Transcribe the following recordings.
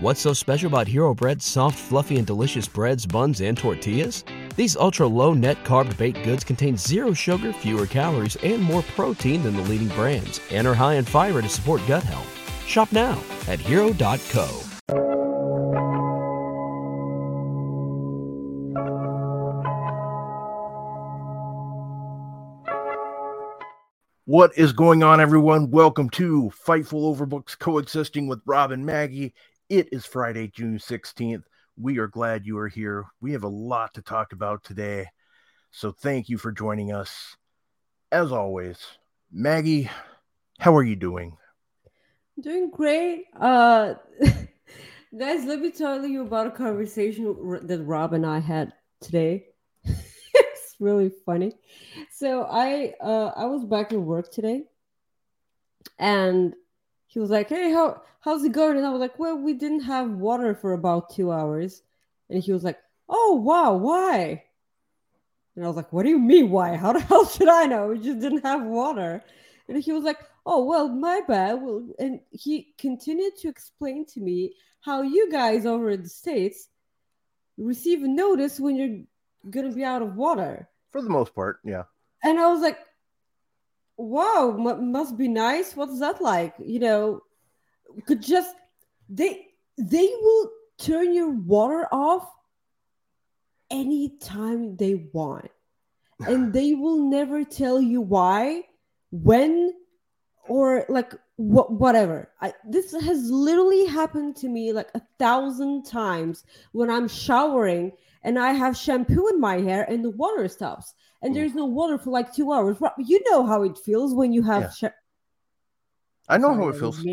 What's so special about Hero Bread's soft, fluffy, and delicious breads, buns, and tortillas? These ultra-low net-carb baked goods contain zero sugar, fewer calories, and more protein than the leading brands, and are high in fiber to support gut health. Shop now at Hero.co. What is going on, everyone? Welcome to Fightful Overbooks, Coexisting with Rob and Maggie. It is Friday, June 16th. We are glad you are here. We have a lot to talk about today, so thank you for joining us. As always, Maggie, how are you doing? Doing great. Guys, let me tell you about a conversation that Rob and I had today. It's really funny. So I was back at work today, and he was like, hey, how's it going? And I was like, well, we didn't have water for about 2 hours. And he was like, oh, wow, why? And I was like, what do you mean, why? How the hell should I know? We just didn't have water. And he was like, oh, well, my bad. Well, and he continued to explain to me how you guys over in the States receive a notice when you're going to be out of water. For the most part, yeah. And I was like, wow, must be nice. What's that like? You know, could just they will turn your water off anytime they want, and they will never tell you why, when, or like whatever. This has literally happened to me like 1,000 times when I'm showering and I have shampoo in my hair and the water stops. And there's no water for like 2 hours. You know how it feels when you have... Yeah. I know how it feels.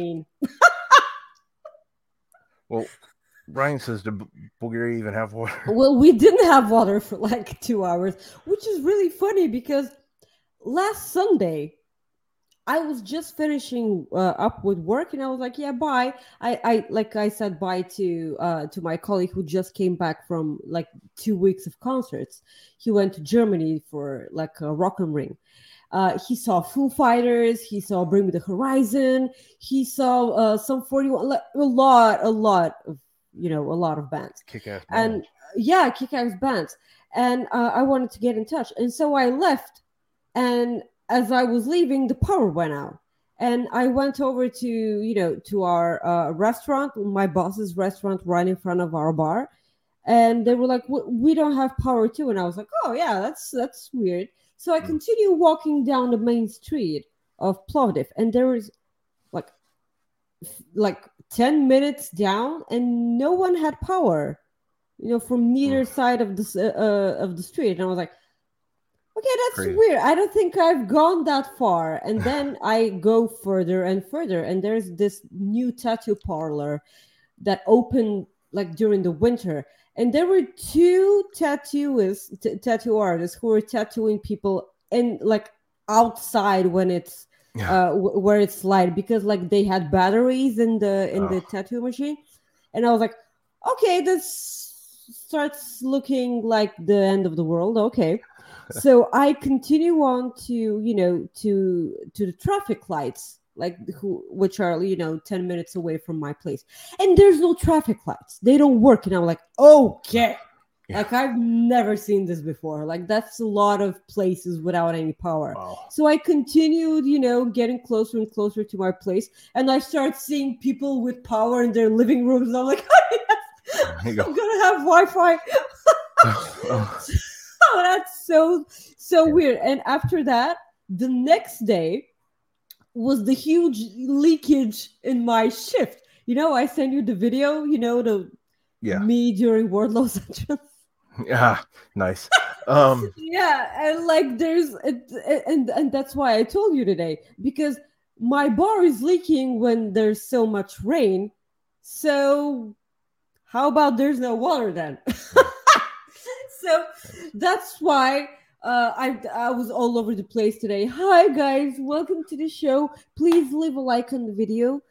Well, Brian says, did Bulgaria even have water? Well, we didn't have water for like 2 hours, which is really funny because last Sunday, I was just finishing up with work and I was like, yeah, bye. I said bye to my colleague who just came back from like 2 weeks of concerts. He went to Germany for like a Rock am Ring. He saw Foo Fighters. He saw Bring Me the Horizon. He saw some 41, like, a lot of bands. Kick-ass bands. And yeah, kick-ass bands. And I wanted to get in touch. And so I left, and as I was leaving, the power went out, and I went over to our restaurant, my boss's restaurant right in front of our bar, and they were like, we don't have power too. And I was like, oh yeah, that's weird. So I continue walking down the main street of Plovdiv, and there was like 10 minutes down, and no one had power, from neither side of the street. And I was like, okay, that's crazy. Weird. I don't think I've gone that far. And then I go further and further, and there's this new tattoo parlor that opened like during the winter. And there were two tattoo artists who were tattooing people in like outside when it's where it's light, because like they had batteries in the tattoo machine. And I was like, okay, this starts looking like the end of the world. Okay. So I continue on to the traffic lights, which are 10 minutes away from my place, and there's no traffic lights. They don't work, and I'm like, okay, yeah. Like I've never seen this before. Like that's a lot of places without any power. Wow. So I continued, getting closer and closer to my place, and I start seeing people with power in their living rooms. And I'm like, oh yes, I'm gonna have Wi-Fi. Oh, that's so weird. And after that, the next day was the huge leakage in my shift. I sent you the video, me during Wardlow's entrance. Yeah, nice. Yeah, and like there's and that's why I told you today, because my bar is leaking when there's so much rain. So how about there's no water then? So that's why I was all over the place today. Hi, guys. Welcome to the show. Please leave a like on the video.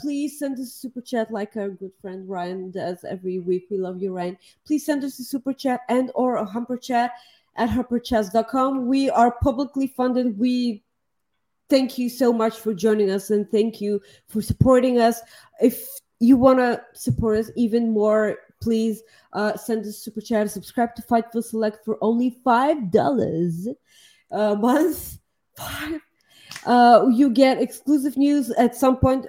Please send us a super chat like our good friend Ryan does every week. We love you, Ryan. Please send us a super chat and or a humper chat at humperchats.com. We are publicly funded. We thank you so much for joining us, and thank you for supporting us. If you want to support us even more, please send us super chat, subscribe to Fightful Select for only $5 a month. You get exclusive news at some point.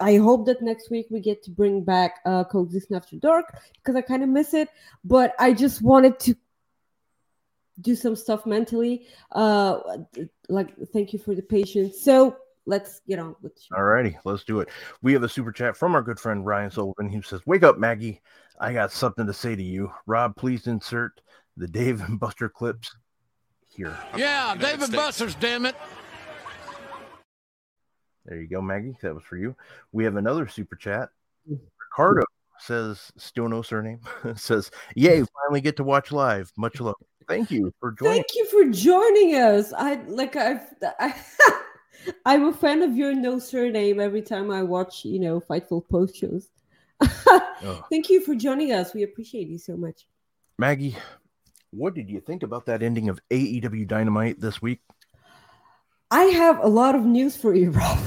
I hope that next week we get to bring back Coexisting After Dark, because I kind of miss it, but I just wanted to do some stuff mentally. Thank you for the patience. So let's get on with the show. All righty, let's do it. We have a super chat from our good friend Ryan Sullivan. He says, "Wake up, Maggie. I got something to say to you. Rob, please insert the Dave and Buster clips here." Yeah, Dave and Buster's, damn it. There you go, Maggie. That was for you. We have another super chat. Ricardo says, still no surname, says, "Yay, finally get to watch live. Much love." Thank you for joining. Thank you for joining us. I'm a fan of your no surname every time I watch, Fightful post shows. Oh. Thank you for joining us. We appreciate you so much. Maggie, what did you think about that ending of AEW Dynamite this week? I have a lot of news for you, Rob.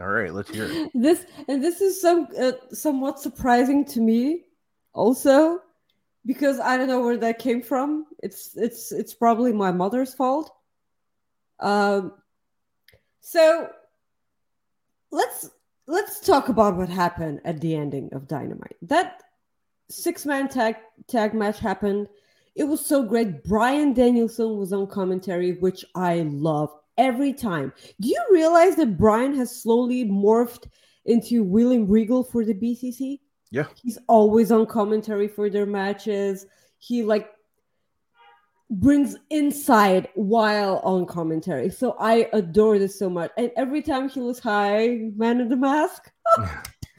All right, let's hear it. This is somewhat surprising to me also, because I don't know where that came from. It's probably my mother's fault. So let's talk about what happened at the ending of Dynamite. That 6-man tag match happened. It was so great. Brian Danielson was on commentary, which I love every time. Do you realize that Brian has slowly morphed into William Regal for the BCC? Yeah. He's always on commentary for their matches. He brings insight while on commentary. So I adore this so much. And every time he was high, Man in the Mask.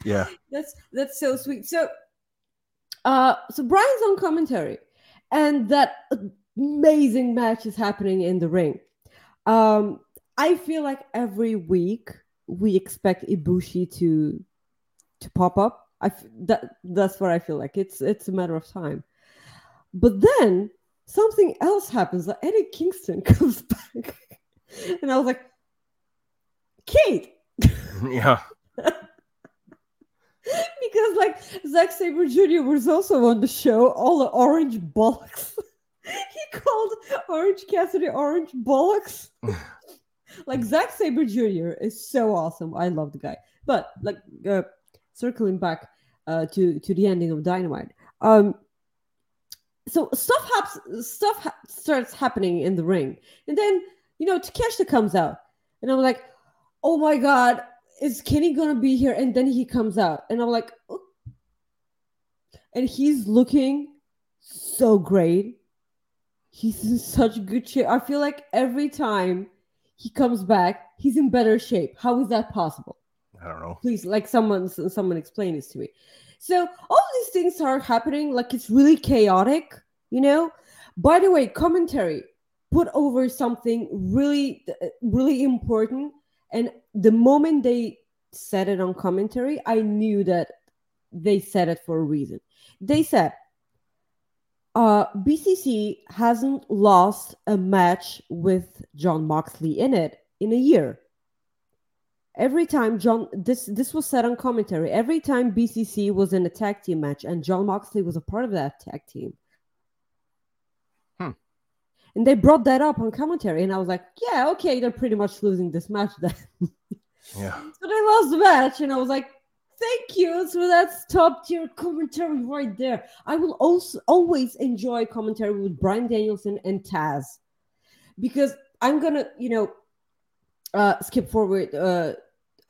Yeah. That's so sweet. So Brian's on commentary, and that amazing match is happening in the ring. I feel like every week we expect Ibushi to pop up. That's what I feel like. It's a matter of time. But then something else happens. Like Eddie Kingston comes back, and I was like, Kate. Yeah. Because Zack Sabre Jr. was also on the show, all the orange bollocks. He called Orange Cassidy orange bollocks. Zack Sabre Jr. is so awesome. I love the guy. But circling back to the ending of Dynamite. So stuff starts happening in the ring, and then Takeshita comes out, and I'm like, oh my god. Is Kenny gonna be here? And then he comes out, and I'm like, oh. And he's looking so great. He's in such good shape. I feel like every time he comes back, he's in better shape. How is that possible? I don't know. Please, someone explain this to me. So all these things are happening. It's really chaotic, By the way, commentary put over something really, really important. And the moment they said it on commentary, I knew that they said it for a reason. They said, BCC hasn't lost a match with Jon Moxley in it in a year. Every time this was said on commentary, every time BCC was in a tag team match and Jon Moxley was a part of that tag team. And they brought that up on commentary, and I was like, yeah, okay, they're pretty much losing this match then. Yeah. So they lost the match, and I was like, thank you. So that's top tier commentary right there. I will also always enjoy commentary with Brian Danielson and Taz, because I'm going to, skip forward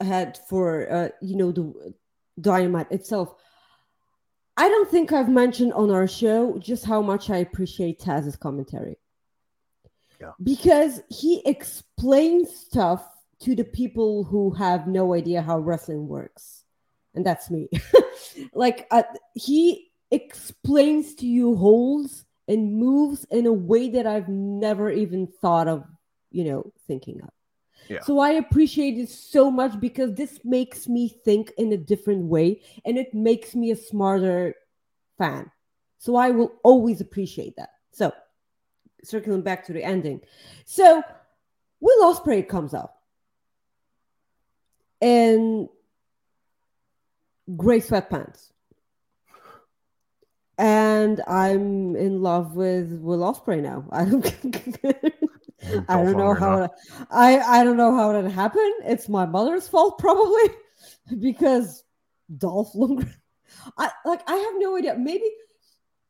ahead for, the Dynamite itself. I don't think I've mentioned on our show just how much I appreciate Taz's commentary. Yeah. Because he explains stuff to the people who have no idea how wrestling works. And that's me. He explains to you holds and moves in a way that I've never even thought of, thinking of. Yeah. So I appreciate it so much, because this makes me think in a different way, and it makes me a smarter fan. So I will always appreciate that. So circling back to the ending. So Will Ospreay comes out, and gray sweatpants. And I'm in love with Will Ospreay now. I don't know how it happened. It's my mother's fault probably, because Dolph Lundgren. I have no idea. Maybe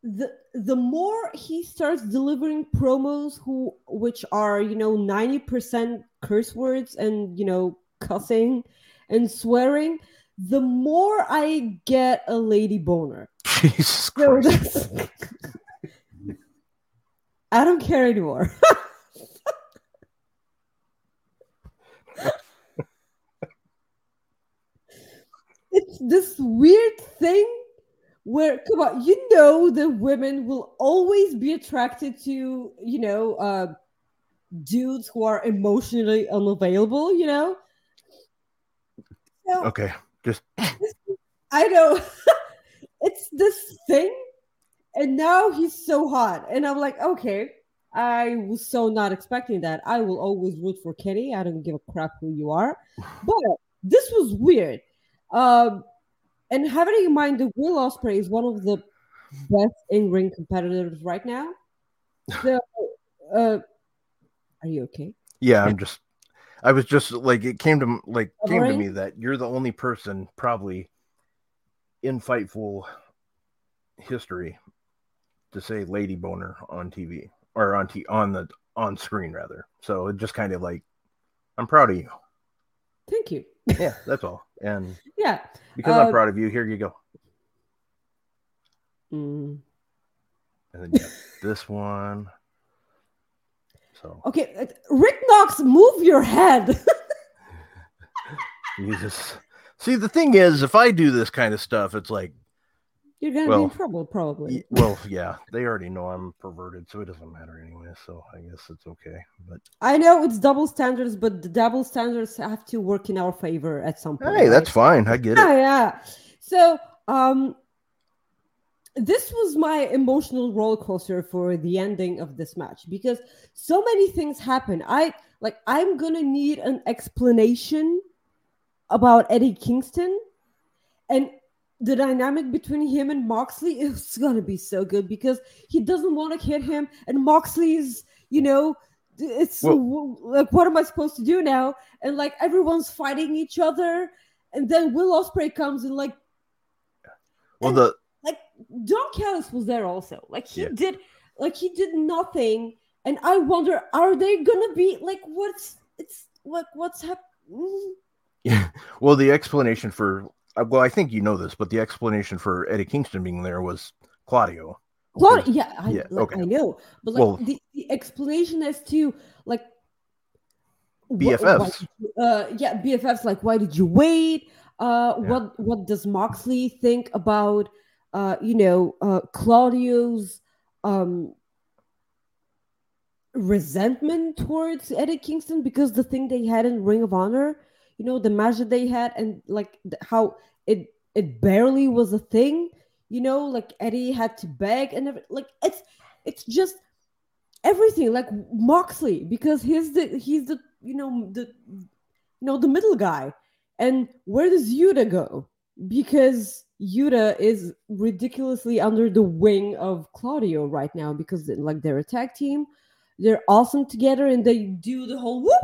the more he starts delivering promos which are, 90% curse words and, cussing and swearing, the more I get a lady boner. Jesus Christ. I don't care anymore. It's this weird thing where, come on, that women will always be attracted to, dudes who are emotionally unavailable, So, okay, I know. It's this thing, and now he's so hot. And I'm like, okay, I was so not expecting that. I will always root for Kenny. I don't give a crap who you are. But this was weird. And having in mind that Will Ospreay is one of the best in-ring competitors right now. So, are you okay? Yeah, it came to me that you're the only person probably in Fightful history to say lady boner on TV or on screen rather. So it just kind of like, I'm proud of you. Thank you. Yeah, that's all. And yeah, because I'm proud of you, here you go. Mm. And then this one. So okay, Rick Knox, move your head. Jesus. See, the thing is, if I do this kind of stuff, it's like you're gonna be in trouble, probably. Well, yeah, they already know I'm perverted, so it doesn't matter anyway. So I guess it's okay. But I know it's double standards, but the double standards have to work in our favor at some point. Hey, right? That's fine. I get it. Yeah. So, this was my emotional roller coaster for the ending of this match because so many things happen. I'm gonna need an explanation about Eddie Kingston, and the dynamic between him and Moxley is gonna be so good because he doesn't want to hit him, and Moxley is, what am I supposed to do now? And like everyone's fighting each other, and then Will Ospreay comes and Don Callis was there also. He did nothing, and I wonder, are they gonna be what's happening? Yeah. Well, the explanation for I think this, but the explanation for Eddie Kingston being there was Claudio. I know, but the explanation as to BFFs. BFFs. Why did you wait? What does Moxley think about? Claudio's resentment towards Eddie Kingston because the thing they had in Ring of Honor, the match that they had and how it barely was a thing, Eddie had to beg and it's just everything Moxley because he's the middle guy, and where does Yuta go? Because Yuta is ridiculously under the wing of Claudio right now because they're a tag team. They're awesome together and they do the whole whoop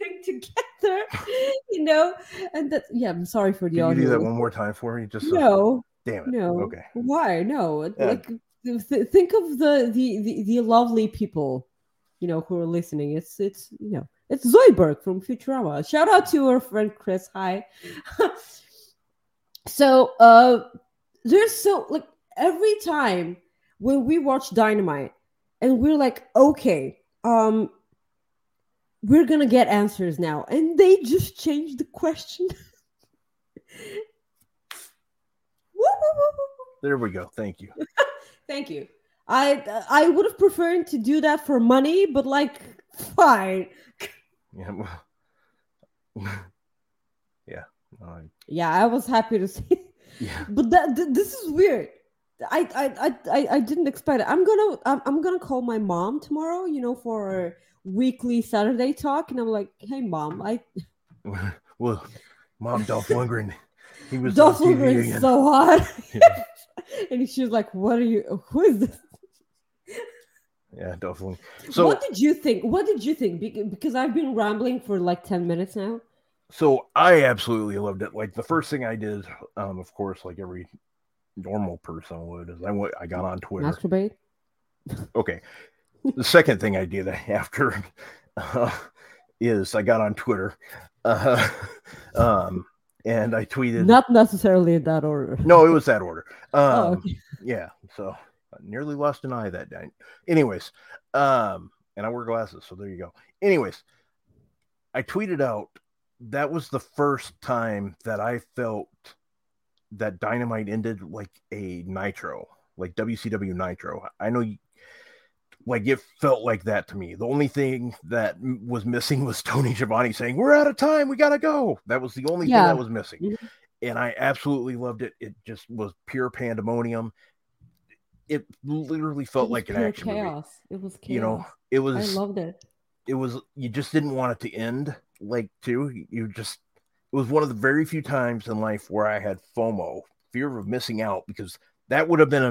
thing together, And that, I'm sorry for the audio. Can you do that one more time for me? No. Damn it. No. Okay. Why? No. Yeah. Think of the lovely people, who are listening. It's Zoidberg from Futurama. Shout out to our friend Chris. Hi. So there's every time when we watch Dynamite and we're like, okay, we're going to get answers now. And they just changed the question. There we go. Thank you. Thank you. I would have preferred to do that for money, but fine. Yeah. Well, yeah. Yeah, I was happy to see. Yeah. But this is weird. I didn't expect it. I'm gonna call my mom tomorrow, for a weekly Saturday talk, and I'm like, hey, mom, Mom, Dolph Lundgren He was Dolph Lundgren is so hot. Yeah. And she was like, what are you, who is this? Yeah, Dolph Lundgren. So what did you think? What did you think? Because I've been rambling for like 10 minutes now. So I absolutely loved it. Like the first thing I did, of course, like every normal person would, is I got on Twitter. Masturbate? Okay. The second thing I did after is I got on Twitter and I tweeted. Not necessarily in that order. No, it was that order. Okay. Yeah. So I nearly lost an eye that night. Anyways, and I wear glasses. So there you go. Anyways, I tweeted out. That was the first time that I felt that Dynamite ended like a Nitro, like WCW Nitro. I know, like, it felt like that to me. The only thing that was missing was Tony Schiavone saying, "We're out of time. We got to go." That was the only thing that was missing. Mm-hmm. And I absolutely loved it. It just was pure pandemonium. It literally felt like an action chaos movie. It was chaos. You know, it was, I loved it. It was, you just didn't want it to end. Like, too, you just, it was one of the very few times in life where I had FOMO, fear of missing out, because that would have been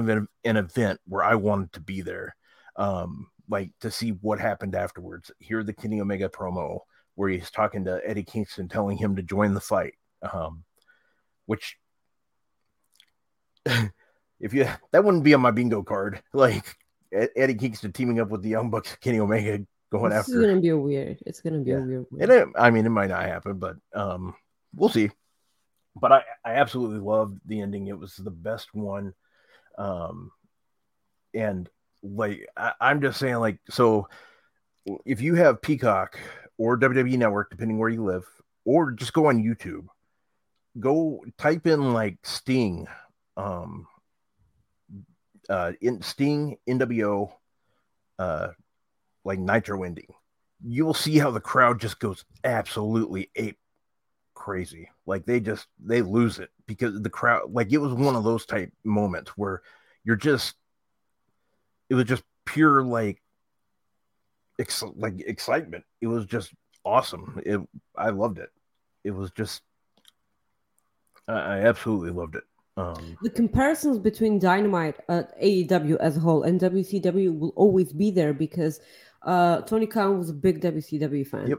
an event where I wanted to be there, like to see what happened afterwards. Hear the Kenny Omega promo where he's talking to Eddie Kingston, telling him to join the fight, which that wouldn't be on my bingo card. Like Eddie Kingston teaming up with the Young Bucks, Kenny Omega. It's gonna be weird. It's gonna be a weird. I mean, it might not happen, but we'll see. But I absolutely loved the ending. It was the best one. And like I'm just saying, like, so if you have Peacock or WWE Network, depending where you live, or just go on YouTube, go type in like Sting, in Sting NWO, like Nitro ending, you will see how the crowd just goes absolutely ape crazy. Like they lose it, because the crowd, like, it was one of those type moments where it was just pure like excitement. It was just awesome. I loved it. It was just, I absolutely loved it. The comparisons between Dynamite, AEW as a whole, and WCW will always be there, because Tony Khan was a big WCW fan, yep.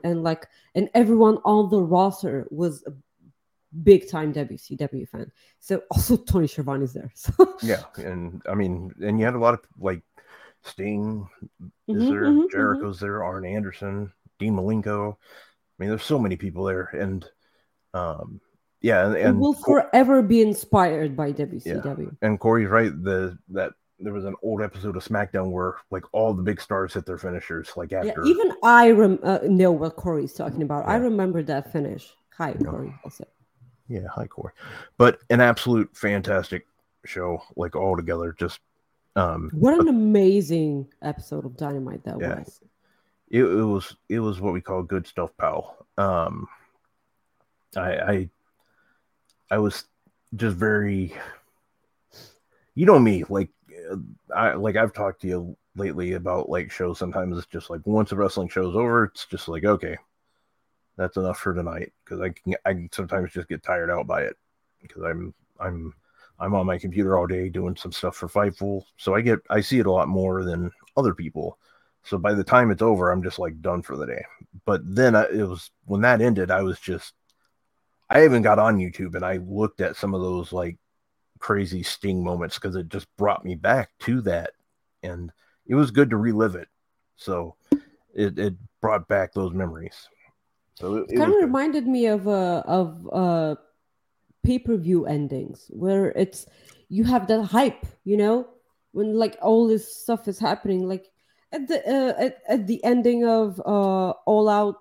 and everyone on the roster was a big time WCW fan. So also Tony Schiavone is there. So. Yeah, and I mean, and you had a lot of like Sting, Jericho's there, Arn Anderson, Dean Malenko. I mean, there's so many people there, and. Yeah, and will forever be inspired by WCW. Yeah. And Corey's right. That there was an old episode of SmackDown where like all the big stars hit their finishers. Like after, yeah, even I know what Corey's talking about. Yeah. I remember that finish. Hi, Corey. Also, yeah, hi, Corey. But an absolute fantastic show. Like all together, just an amazing episode of Dynamite that was. It was what we call good stuff, pal. I was just very, you know me, like I've talked to you lately about like shows. Sometimes it's just like once a wrestling show's over, it's just like, okay, that's enough for tonight, because I sometimes just get tired out by it, because I'm on my computer all day doing some stuff for Fightful, so I see it a lot more than other people. So by the time it's over, I'm just like done for the day. But then it was when that ended, I was just. I even got on YouTube and I looked at some of those like crazy Sting moments, because it just brought me back to that, and it was good to relive it. So it brought back those memories. So it kind of reminded me of pay-per-view endings, where it's, you have that hype, you know, when like all this stuff is happening, like at the ending of All Out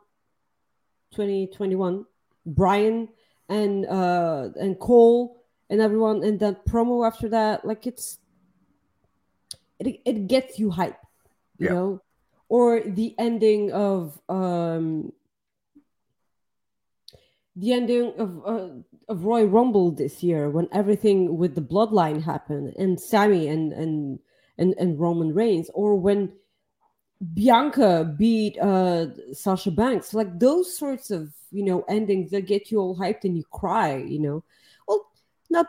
2021. Brian and Cole and everyone, and that promo after that, like it gets you hype, you know, or the ending of Royal Rumble this year, when everything with the bloodline happened, and Sammy and Roman Reigns, or when Bianca beat Sasha Banks, like those sorts of, you know, endings that get you all hyped and you cry, you know. Well, not,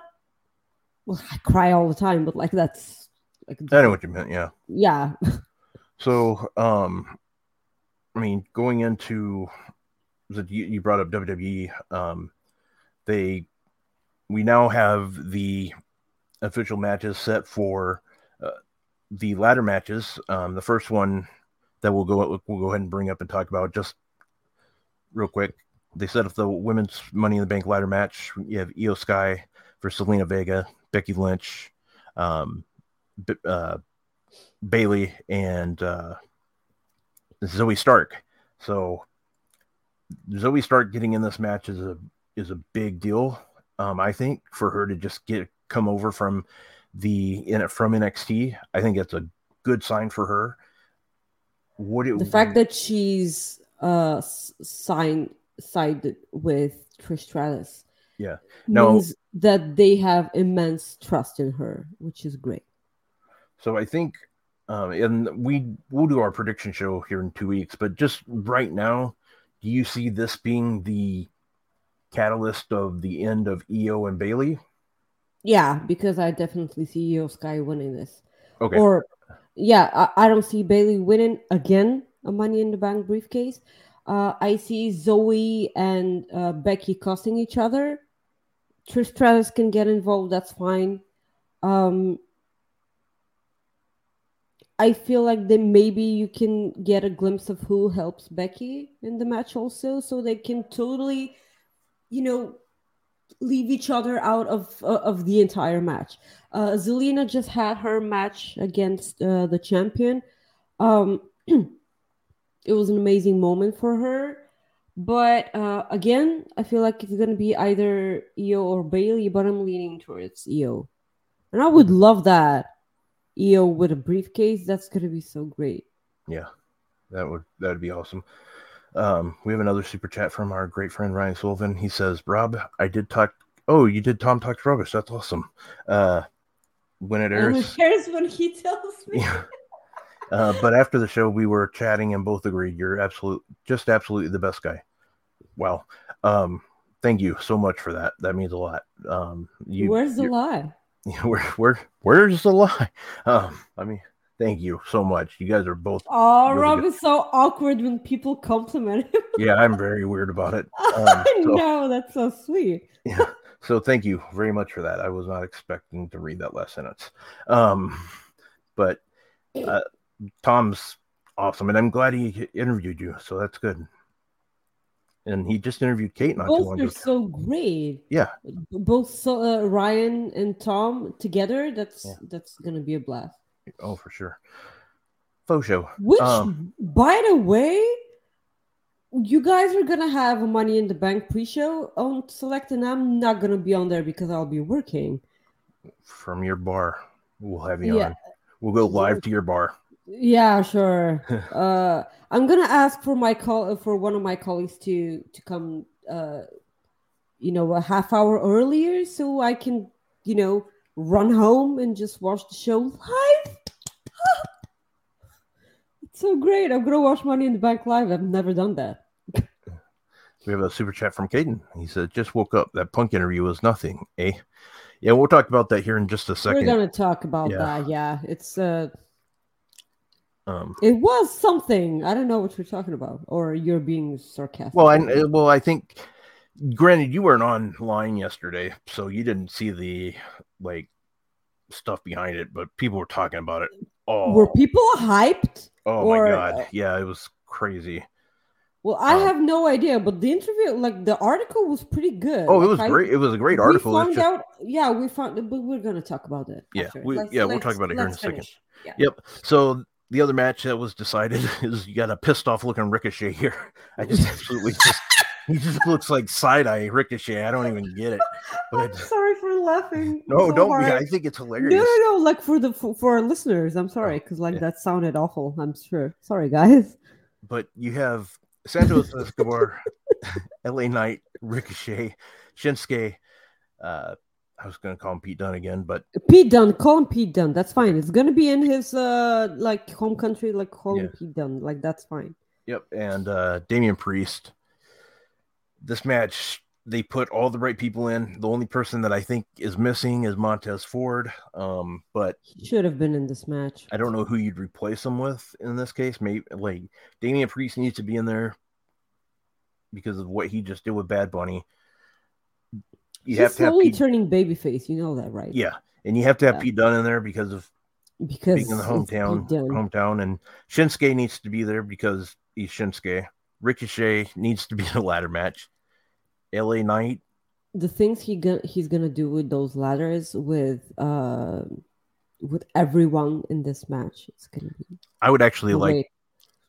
well, I cry all the time, but like that's like, I know what you meant. Yeah. Yeah. So, I mean, going into the, you brought up WWE, we now have the official matches set for the ladder matches. The first one that we'll go ahead and bring up and talk about just real quick. They set up the women's Money in the Bank ladder match. You have Iyo Sky versus Zelina Vega, Becky Lynch, Bayley, and Zoey Stark. So Zoey Stark getting in this match is a big deal. I think for her to just come over from NXT, I think that's a good sign for her. The fact that she's sided with Trish Stratus, yeah, means that they have immense trust in her, which is great. So I think, and we'll do our prediction show here in 2 weeks, but just right now, do you see this being the catalyst of the end of Iyo and Bayley? Yeah, because I definitely see Iyo Sky winning this. Okay. Or, yeah, I don't see Bayley winning again a Money in the Bank briefcase. I see Zoey and Becky costing each other. Trish Stratus can get involved. That's fine. I feel like then maybe you can get a glimpse of who helps Becky in the match also, so they can totally, leave each other out of the entire match. Zelina just had her match against the champion. It was an amazing moment for her. But again, I feel like it's going to be either Iyo or Bayley, but I'm leaning towards Iyo. And I would love that. Iyo with a briefcase. That's going to be so great. Yeah, that would be awesome. We have another super chat from our great friend Ryan Sullivan. He says, Rob, I did talk. Oh, you did Tom Talks Rubbish. That's awesome. When it airs. It airs when he tells me. Yeah. But after the show, we were chatting and both agreed you're absolutely the best guy. Wow. Thank you so much for that. That means a lot. Where's the lie? Where's the lie? Thank you so much. You guys are both. Oh, really Rob is so awkward when people compliment him. Yeah, I'm very weird about it. No, that's so sweet. Yeah. So thank you very much for that. I was not expecting to read that last sentence. But Tom's awesome, and I'm glad he interviewed you. So that's good. And he just interviewed Kate not too long ago. Both are so great. Yeah. Both Ryan and Tom together. That's gonna be a blast. Oh, for sure. Faux show. Which, by the way, you guys are going to have a Money in the Bank pre-show on Select, and I'm not going to be on there because I'll be working. From your bar. We'll have you on. We'll go live to your bar. Yeah, sure. I'm going to ask for one of my colleagues to come, a half hour earlier so I can, run home and just watch the show live. It's so great. I'm gonna watch Money in the Bank live. I've never done that. We have a super chat from Caden. He said, just woke up. That Punk interview was nothing, eh? Yeah, we'll talk about that here in just a second. We're gonna talk about that, yeah. It's it was something. I don't know what you're talking about, or you're being sarcastic. Well, I think, granted, you weren't online yesterday, so you didn't see the stuff behind it, but people were talking about it. Oh, were people hyped? My God. Yeah, it was crazy. Well, I have no idea, but the interview, the article was pretty good. Oh, it was great. It was a great article. We found out, but we're going to talk about it. Yeah, we'll talk about it here in a second. Yeah. Yep. So the other match that was decided is you got a pissed off looking Ricochet here. I just absolutely he just looks like side-eye Ricochet. I don't even get it. But I'm sorry for laughing. No, don't be. I think it's hilarious. No. For our listeners, I'm sorry. Because that sounded awful, I'm sure. Sorry, guys. But you have Santos Escobar, L.A. Knight, Ricochet, Shinsuke. I was going to call him Pete Dunne again, but... Pete Dunne. Call him Pete Dunne. That's fine. It's going to be in his home country. Call him Pete Dunne. That's fine. Yep. And Damian Priest. This match, They put all the right people in. The only person that I think is missing is Montez Ford. But he should have been in this match. I don't know who you'd replace him with in this case. Maybe like Damian Priest needs to be in there because of what he just did with Bad Bunny. He's slowly turning babyface. You know that, right? Yeah, and you have to have Pete Dunne in there because of being in the hometown, and Shinsuke needs to be there because he's Shinsuke. Ricochet needs to be in a ladder match. L.A. Knight. The things he's gonna do with those ladders with everyone in this match, it's gonna be. I would actually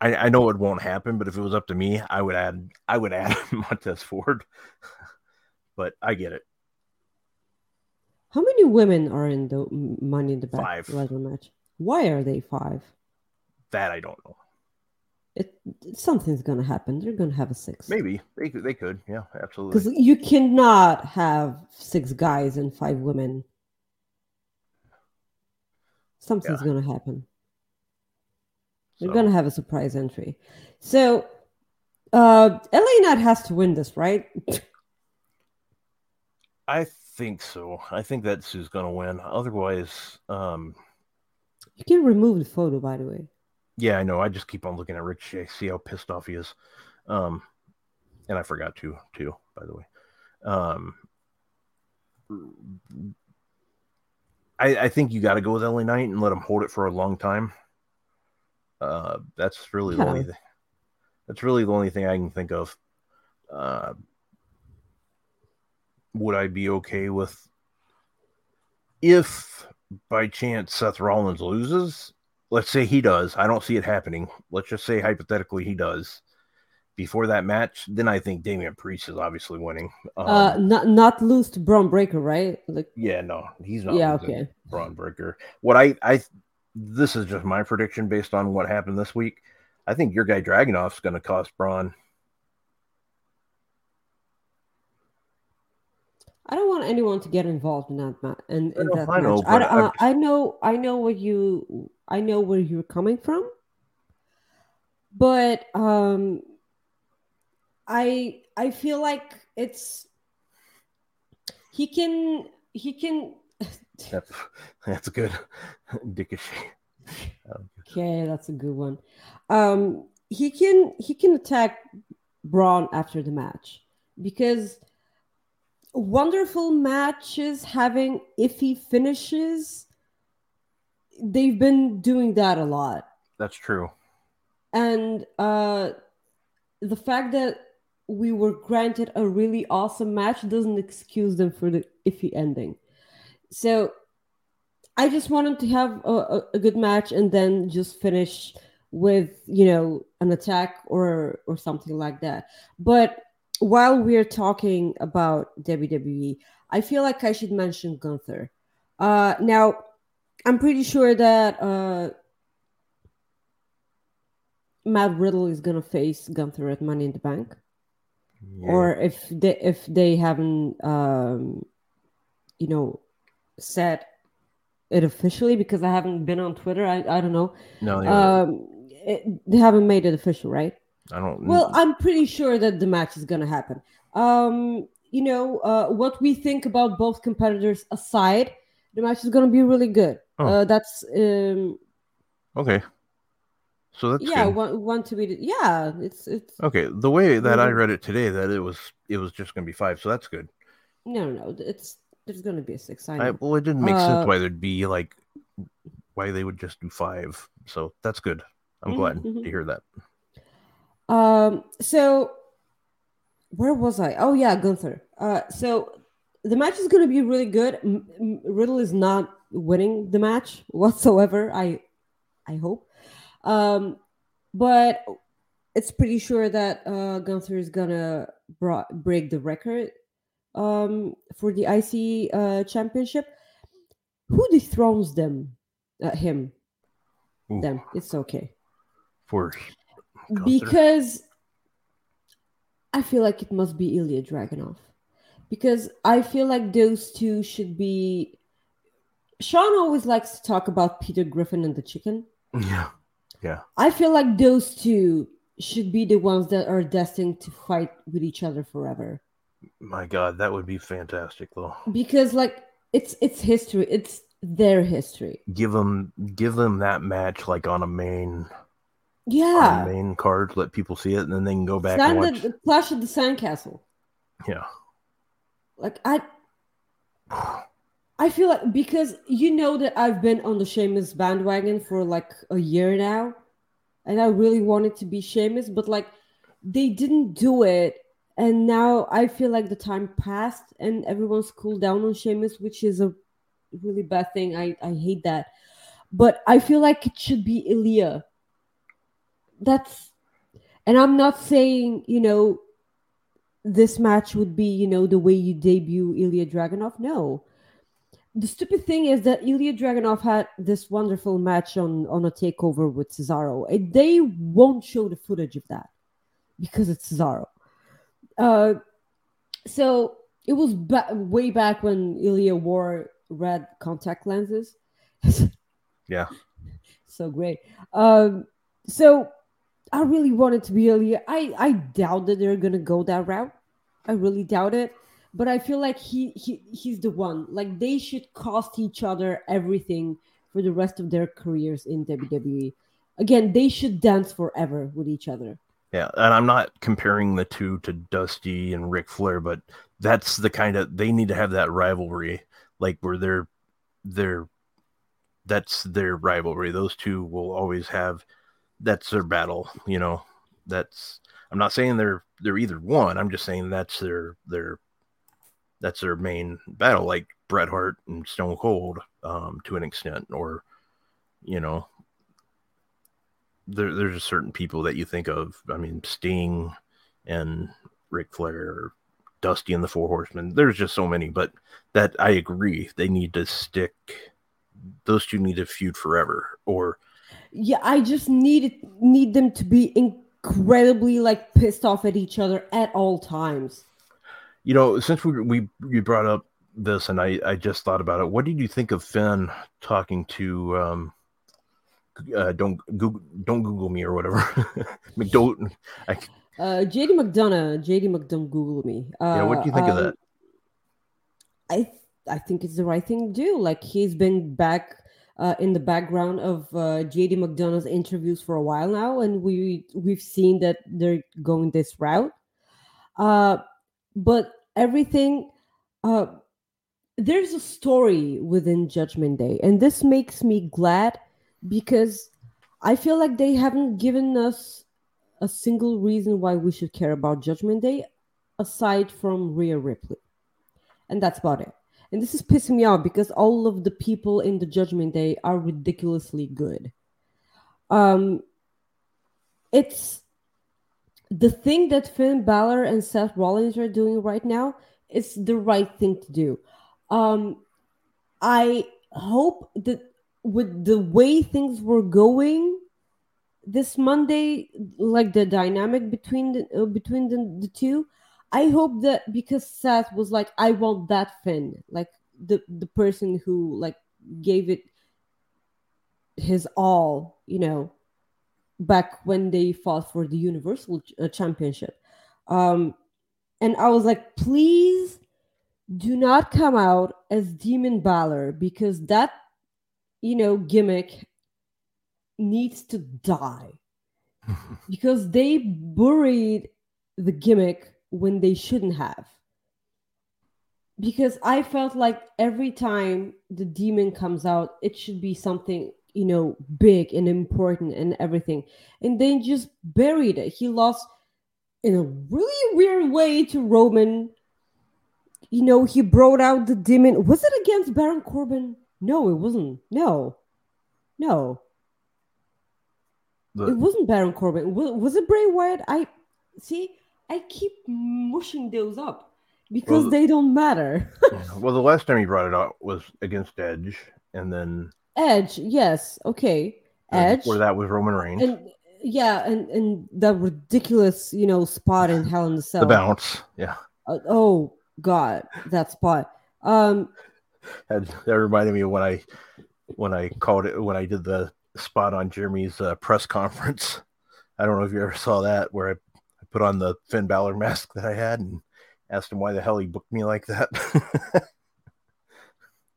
I know it won't happen, but if it was up to me, I would add Montez Ford. But I get it. How many women are in the Money in the Bank ladder match? Why are they 5? That I don't know. Something's gonna happen. They're gonna have a 6. Maybe they could. Yeah, absolutely. Because you cannot have 6 guys and 5 women. Something's gonna happen. They're gonna have a surprise entry. So, LA Knight has to win this, right? I think so. I think that's who's gonna win. Otherwise, you can remove the photo, by the way. Yeah, I know. I just keep on looking at Ricochet, see how pissed off he is. And I forgot too, by the way. I think you got to go with LA Knight and let him hold it for a long time. That's really the only thing. That's really the only thing I can think of. Would I be okay with if by chance Seth Rollins loses? Let's say he does. I don't see it happening. Let's just say hypothetically he does. Before that match, then I think Damian Priest is obviously winning. Not lose to Braun Breaker, right? No, he's not. Yeah, okay. Braun Breaker. What this is just my prediction based on what happened this week. I think your guy Dragunov's going to cost Braun. I don't want anyone to get involved in that match. I know where you're coming from, but I feel like he can. That's good, dickish. Okay, that's a good one. He can attack Braun after the match because wonderful matches having iffy finishes. They've been doing that a lot. That's true. And the fact that we were granted a really awesome match doesn't excuse them for the iffy ending. So I just want them to have a good match and then just finish with, an attack or something like that. But while we're talking about WWE, I feel like I should mention Gunther. Now, I'm pretty sure that Matt Riddle is gonna face Gunther at Money in the Bank, or if they haven't, said it officially because I haven't been on Twitter. I don't know. No, they haven't made it official, right? I don't. Well, I'm pretty sure that the match is gonna happen. What we think about both competitors aside, the match is gonna be really good. That's okay. So that's one to be. Yeah, it's okay. The way that I read it today, that it was just gonna be 5. So that's good. No, there's gonna be a 6. Well, it didn't make sense why there'd be why they would just do 5. So that's good. I'm glad to hear that. So where was I? Oh yeah, Gunther. So the match is gonna be really good. Riddle is not winning the match whatsoever. I hope, but it's pretty sure that Gunther is gonna break the record for the IC championship. Who dethrones them? Him. Ooh. Them. It's okay. For Gunther. Because I feel like it must be Ilya Dragunov. Because I feel like those two should be... Sean always likes to talk about Peter Griffin and the chicken. Yeah. Yeah. I feel like those two should be the ones that are destined to fight with each other forever. My God, that would be fantastic, though. Because, like, it's history. It's their history. Give them that match, like, on a main... Yeah. On the main card, let people see it, and then they can go back and watch. The Clash of the Sandcastle. Yeah. Like, I feel like, because you know that I've been on the Sheamus bandwagon for like a year now, and I really wanted to be Sheamus, but like they didn't do it, and now I feel like the time passed and everyone's cooled down on Sheamus, which is a really bad thing. I hate that. But I feel like it should be Ilya. And I'm not saying, you know, this match would be, you know, the way you debut Ilya Dragunov. No. The stupid thing is that Ilya Dragunov had this wonderful match on a takeover with Cesaro. And they won't show the footage of that because it's Cesaro. So it was way back when Ilya wore red contact lenses. Yeah. So great. So I really wanted to be Ilya. I doubt that they're going to go that route. I really doubt it. But I feel like he's the one. Like, they should cost each other everything for the rest of their careers in WWE. Again, they should dance forever with each other. Yeah, and I'm not comparing the two to Dusty and Ric Flair, but that's the kind of... They need to have that rivalry, like, where they're that's their rivalry. Those two will always have... That's their battle, you know. That's... I'm not saying they're either one. I'm just saying that's their main battle, like Bret Hart and Stone Cold, to an extent, or, you know, there's just certain people that you think of. I mean, Sting and Ric Flair, Dusty and the Four Horsemen. There's just so many, but that I agree. They need to stick. Those two need to feud forever, or... Yeah, I just need them to be incredibly, like, pissed off at each other at all times. You know, since you brought up this, and I just thought about it, what did you think of Finn talking to don't Google me or whatever? JD McDonough, don't Google me. Yeah, what do you think of that? I think it's the right thing to do. Like, he's been back. In the background of JD McDonough's interviews for a while now, and we've seen that they're going this route. But everything, there's a story within Judgment Day, and this makes me glad because I feel like they haven't given us a single reason why we should care about Judgment Day aside from Rhea Ripley, and that's about it. And this is pissing me off because all of the people in the Judgment Day are ridiculously good. It's the thing that Finn Balor and Seth Rollins are doing right now is the right thing to do. I hope that with the way things were going this Monday, like the dynamic between the two, I hope that, because Seth was like, I want that Finn, like the person who, like, gave it his all, you know, back when they fought for the Universal Championship. And I was like, please do not come out as Demon Balor, because that, you know, gimmick needs to die. Because they buried the gimmick when they shouldn't have. Because I felt like every time the demon comes out, it should be something, you know, big and important and everything. And they just buried it. He lost in a really weird way to Roman. You know, he brought out the demon. Was it against Baron Corbin? No, it wasn't. No. It wasn't Baron Corbin. Was it Bray Wyatt? I keep mushing those up because they don't matter. Well, the last time he brought it out was against Edge, and then... Edge, yes. Okay. Edge. Where that was Roman Reigns. And that ridiculous, you know, spot in Hell in the Cell. The bounce, yeah. Oh, God, that spot. That reminded me of when I called it, when I did the spot on Jeremy's press conference. I don't know if you ever saw that, where I put on the Finn Balor mask that I had, and asked him why the hell he booked me like that.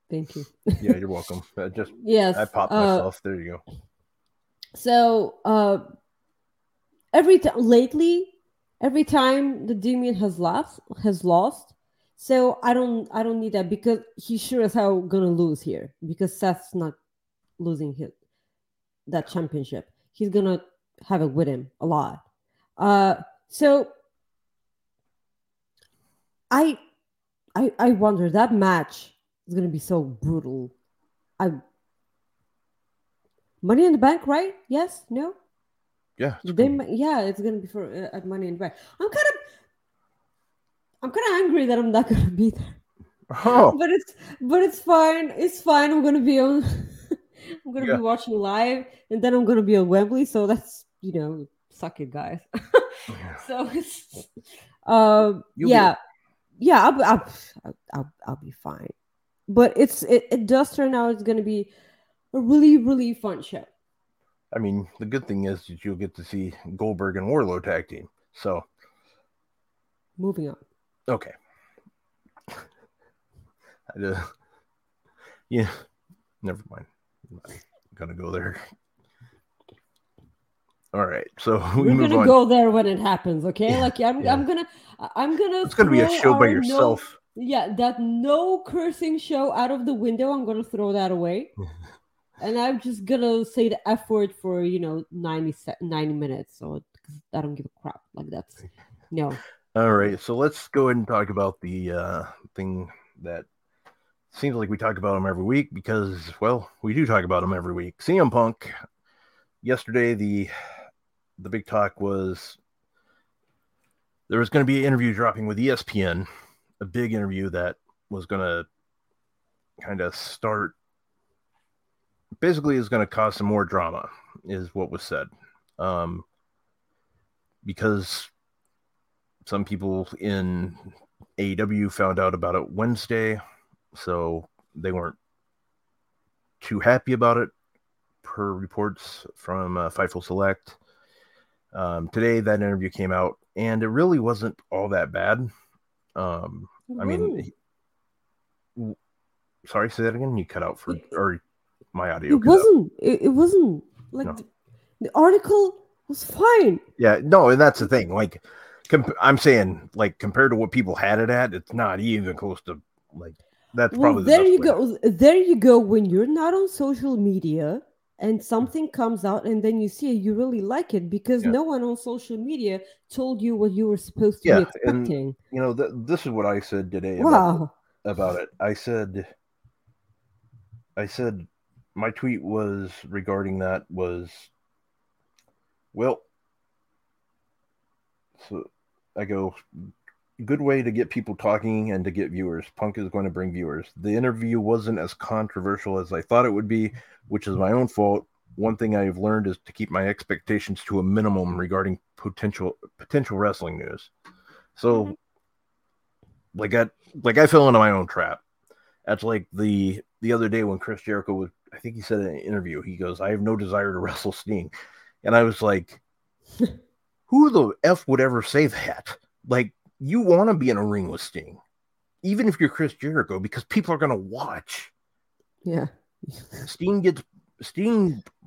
Thank you. Yeah, you're welcome. I just, yes, I popped myself. There you go. So, every time the Damien has lost, so I don't need that, because he sure as hell gonna lose here, because Seth's not losing that championship. He's gonna have it with him a lot. So I wonder, that match is gonna be so brutal. Money in the Bank, right? Yes? No? Yeah. It's gonna be for at Money in the Bank. I'm kind of angry that I'm not gonna be there. Oh. But it's fine. It's fine. I'm gonna be on. I'm gonna be watching live, and then I'm gonna be on Wembley. So that's, suck it, guys. Yeah. So it's, I'll be fine. But it does turn out it's gonna be a really, really fun show. I mean, the good thing is that you'll get to see Goldberg and Wardlow tag team. So, moving on. Okay. Never mind. I'm not gonna go there. All right, so we're gonna go there when it happens. Okay, yeah, like I'm gonna. It's gonna be a show by yourself. That no cursing show out of the window. I'm gonna throw that away, and I'm just gonna say the F word for 90 minutes. So I don't give a crap. Like that's no. All right, so let's go ahead and talk about the thing that seems like we talk about them every week, because, well, we do talk about them every week. CM Punk. Yesterday, the big talk was there was going to be an interview dropping with ESPN, a big interview that was going to kind of start, basically is going to cause some more drama, is what was said. Because some people in AEW found out about it Wednesday, so they weren't too happy about it, per reports from Fightful Select. Today, that interview came out, and it really wasn't all that bad. I mean, sorry, say that again? You cut out or my audio. It wasn't. Like, no. The article was fine. Yeah, no, and that's the thing. Like, I'm saying, like, compared to what people had it at, it's not even close to, like, that's probably there you go. There you go. When you're not on social media, and something comes out, and then you see it, you really like it, because no one on social media told you what you were supposed to be expecting. And, this is what I said today about it. I said, my tweet was regarding that was, well, so I go, good way to get people talking and to get viewers. Punk is going to bring viewers. The interview wasn't as controversial as I thought it would be, which is my own fault. One thing I've learned is to keep my expectations to a minimum regarding potential wrestling news. So, I fell into my own trap. That's like the other day when Chris Jericho was, I think he said in an interview, he goes, "I have no desire to wrestle Sting," and I was like, "Who the f would ever say that?" Like, you want to be in a ring with Sting, even if you're Chris Jericho, because people are going to watch. Yeah. Sting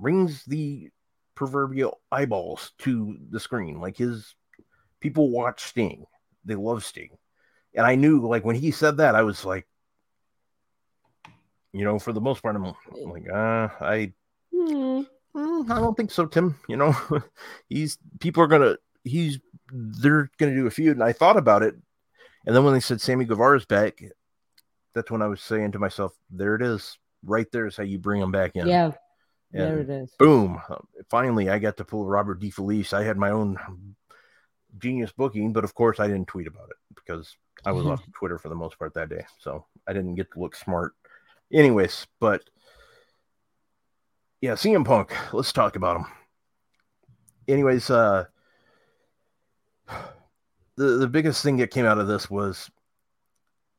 brings the proverbial eyeballs to the screen. Like, his people watch Sting. They love Sting. And I knew, like, when he said that, I was like, for the most part, I'm like, I don't think so, Tim. They're going to do a feud, and I thought about it, and then when they said Sammy Guevara's back, that's when I was saying to myself, there it is. Right there is how you bring him back in. Yeah, and there it is. Boom. Finally, I got to pull Robert DeFelice. I had my own genius booking, but of course, I didn't tweet about it because I was off Twitter for the most part that day, so I didn't get to look smart. Anyways, but yeah, CM Punk. Let's talk about him. Anyways, The biggest thing that came out of this was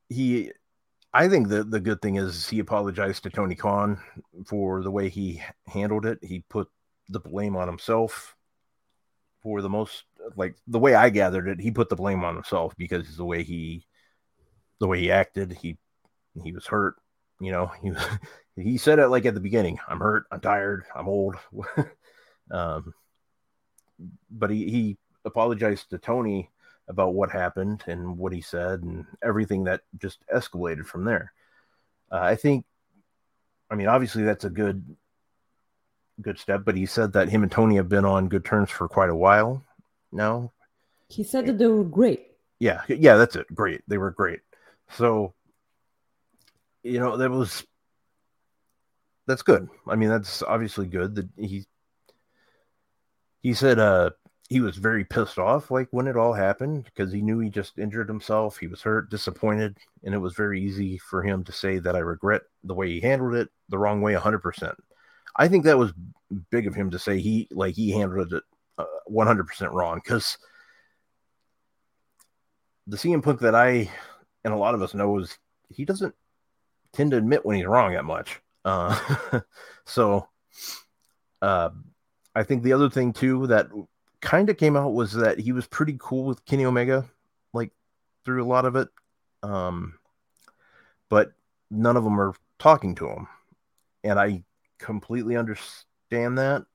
I think the good thing is he apologized to Tony Khan for the way he handled it. He put the blame on himself for the most like the way I gathered it, he put the blame on himself because the way he acted, he was hurt. You know, he said it like at the beginning, I'm hurt, I'm tired, I'm old. But he apologized to Tony about what happened and what he said and everything that just escalated from there. I mean, obviously that's a good step, but he said that him and Tony have been on good terms for quite a while now. He said that they were great. Yeah, that's it. Great. They were great. So, you know, that's good. I mean, that's obviously good that he said, he was very pissed off, like when it all happened, because he knew he just injured himself. He was hurt, disappointed, and it was very easy for him to say that I regret the way he handled it the wrong way 100%. I think that was big of him to say he handled it 100% wrong, because the CM Punk that I and a lot of us know is he doesn't tend to admit when he's wrong that much. So I think the other thing too that kind of came out was that he was pretty cool with Kenny Omega, like through a lot of it. But none of them are talking to him. And I completely understand that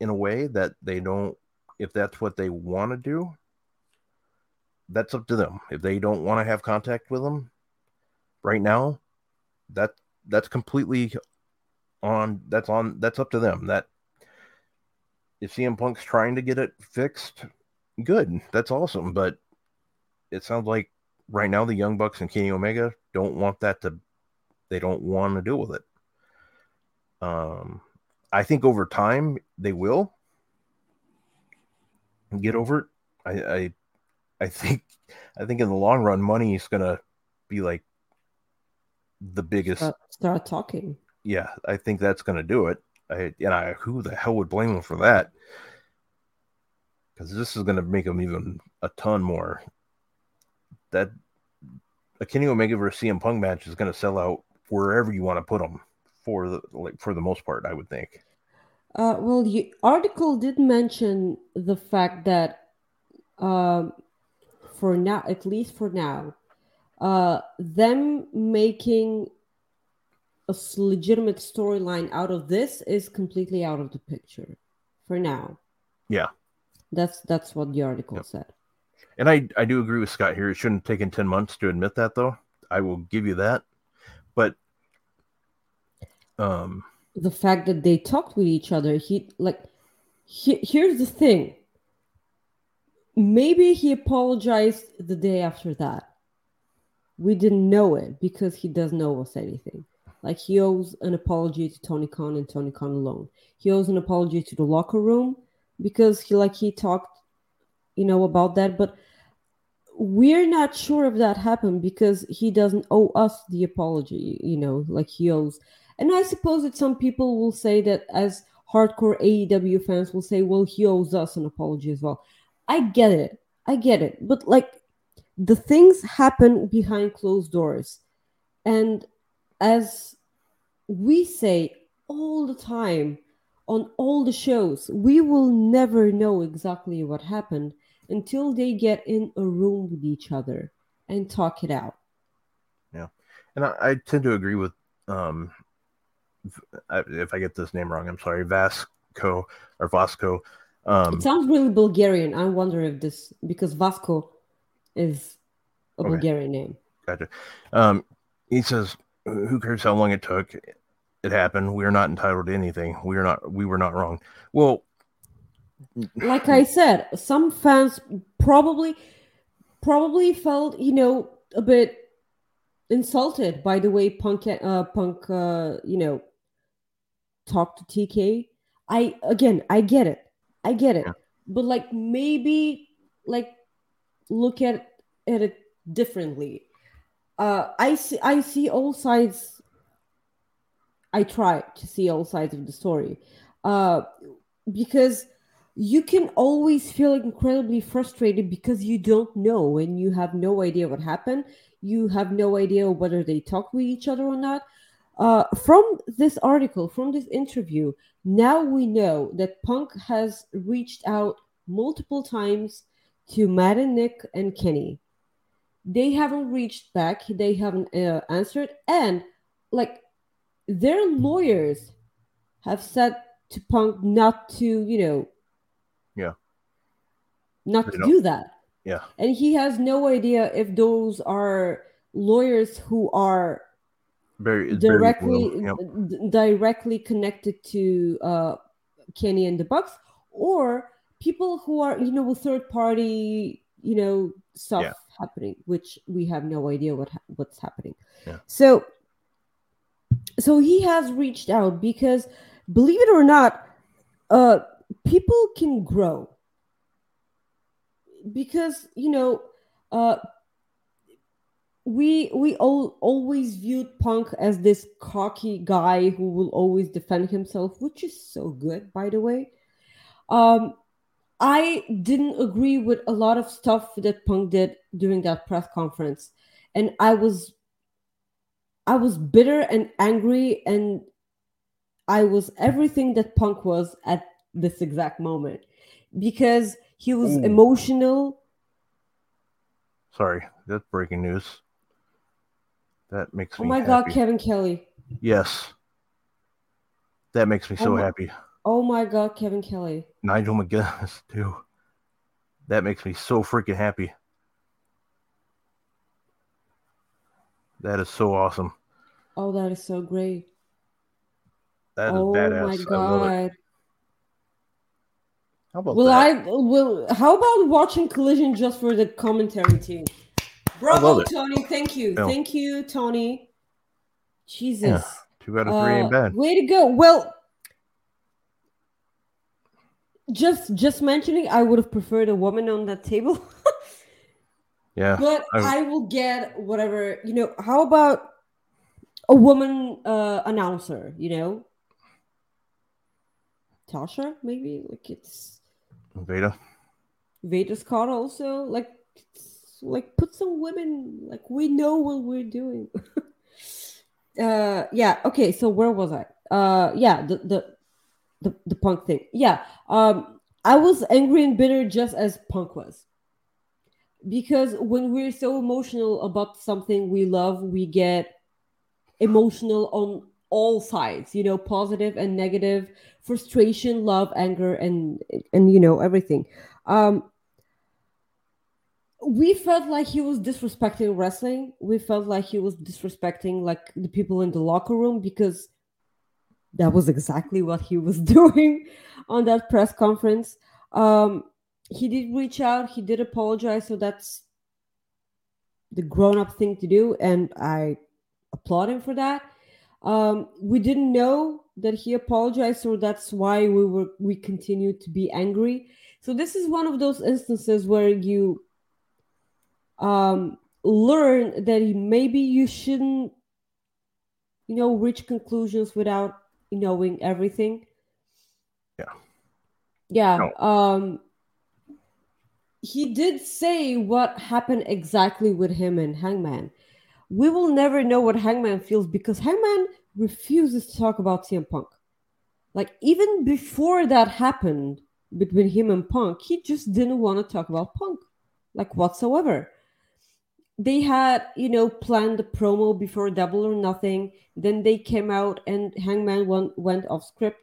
in a way that they don't, if that's what they want to do, that's up to them. If they don't want to have contact with him right now, that's completely that's up to them. That, if CM Punk's trying to get it fixed, good. That's awesome. But it sounds like right now the Young Bucks and Kenny Omega they don't want to deal with it. I think over time they will get over it. I think in the long run, money is going to be like the biggest. Start talking. Yeah, I think that's going to do it. Who the hell would blame him for that? Because this is going to make him even a ton more. That a Kenny Omega versus CM Punk match is going to sell out wherever you want to put them for the most part, I would think. Well, the article did mention the fact that for now, at least for now, them making a legitimate storyline out of this is completely out of the picture for now. Yeah. That's what the article said. And I do agree with Scott here. It shouldn't have taken 10 months to admit that, though. I will give you that. But the fact that they talked with each other, here's the thing. Maybe he apologized the day after that. We didn't know it because he doesn't owe us anything. Like, he owes an apology to Tony Khan and Tony Khan alone. He owes an apology to the locker room because he talked, about that. But we're not sure if that happened because he doesn't owe us the apology, he owes. And I suppose that some people will say that, as hardcore AEW fans will say, well, he owes us an apology as well. I get it. But, the things happen behind closed doors. And as we say all the time on all the shows, we will never know exactly what happened until they get in a room with each other and talk it out. Yeah. And I tend to agree with, if I get this name wrong, I'm sorry, Vasco. It sounds really Bulgarian. I wonder if this, because Vasco is a Bulgarian name. Gotcha. He says, who cares how long it took? It happened. We are not entitled to anything. We were not wrong. Well, like I said, some fans probably felt, a bit insulted by the way Punk talked to TK. I get it. Yeah. But maybe look at it differently. I see all sides. I try to see all sides of the story, because you can always feel incredibly frustrated because you don't know and you have no idea what happened. You have no idea whether they talked with each other or not. From this article, from this interview, now we know that Punk has reached out multiple times to Matt and Nick and Kenny. They haven't reached back. They haven't answered. And like their lawyers have said to Punk not to, you know, do that. Yeah. And he has no idea if those are lawyers who are directly connected to Kenny and the Bucks, or people who are, you know, with third party, you know, stuff happening, which we have no idea what's happening. Yeah. So he has reached out because, believe it or not, people can grow. Because, you know, we always viewed Punk as this cocky guy who will always defend himself, which is so good, by the way. I didn't agree with a lot of stuff that Punk did during that press conference. And I was bitter and angry, and I was everything that Punk was at this exact moment. Because he was emotional. Sorry, that's breaking news. That makes me happy. Oh my God, Kevin Kelly. Yes. That makes me so happy. Oh my God, Kevin Kelly. Nigel McGuinness, too. That makes me so freaking happy. That is so awesome. Oh, that is so great. That is badass. Oh my God. How about that? How about watching Collision just for the commentary team? Bravo, Tony. Thank you. No. Thank you, Tony. Jesus. Yeah. 2 out of 3 ain't bad. Way to go. Well, just mentioning, I would have preferred a woman on that table. Yeah. But I will get whatever, you know, how about a woman announcer, you know? Tasha, maybe? Like it's... Veda Scott also. Like, put some women... Like, we know what we're doing. Yeah, okay, so where was I? Yeah, the Punk thing. Yeah, I was angry and bitter just as Punk was. Because when we're so emotional about something we love, we get emotional on all sides, you know, positive and negative, frustration, love, anger, and you know, everything. We felt like he was disrespecting wrestling. We felt like he was disrespecting, like, the people in the locker room, because that was exactly what he was doing on that press conference. He did reach out. He did apologize. So that's the grown-up thing to do, and I applaud him for that. We didn't know that he apologized, so that's why we continued to be angry. So this is one of those instances where you learn that maybe you shouldn't, you know, reach conclusions without knowing everything. Yeah. No. He did say what happened exactly with him and Hangman. We will never know what Hangman feels, because Hangman refuses to talk about CM Punk. Like, even before that happened between him and Punk, he just didn't want to talk about Punk, like, whatsoever. They had, you know, planned the promo before Double or Nothing. Then they came out and Hangman went off script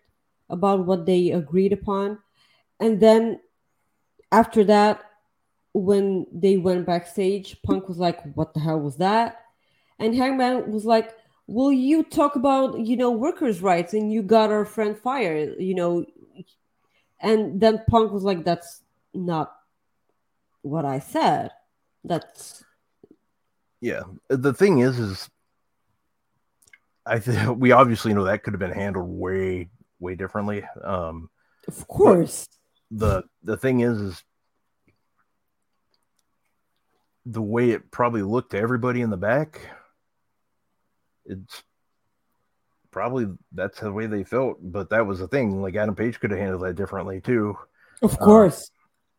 about what they agreed upon. And then after that, when they went backstage, Punk was like, what the hell was that? And Hangman was like, will you talk about, you know, workers' rights, and you got our friend fired, you know? And then Punk was like, that's not what I said. That's... Yeah. The thing is we obviously know that could have been handled way, way differently. Of course. The thing is the way it probably looked to everybody in the back, it's probably that's the way they felt. But that was the thing. Like, Adam Page could have handled that differently too. Of course,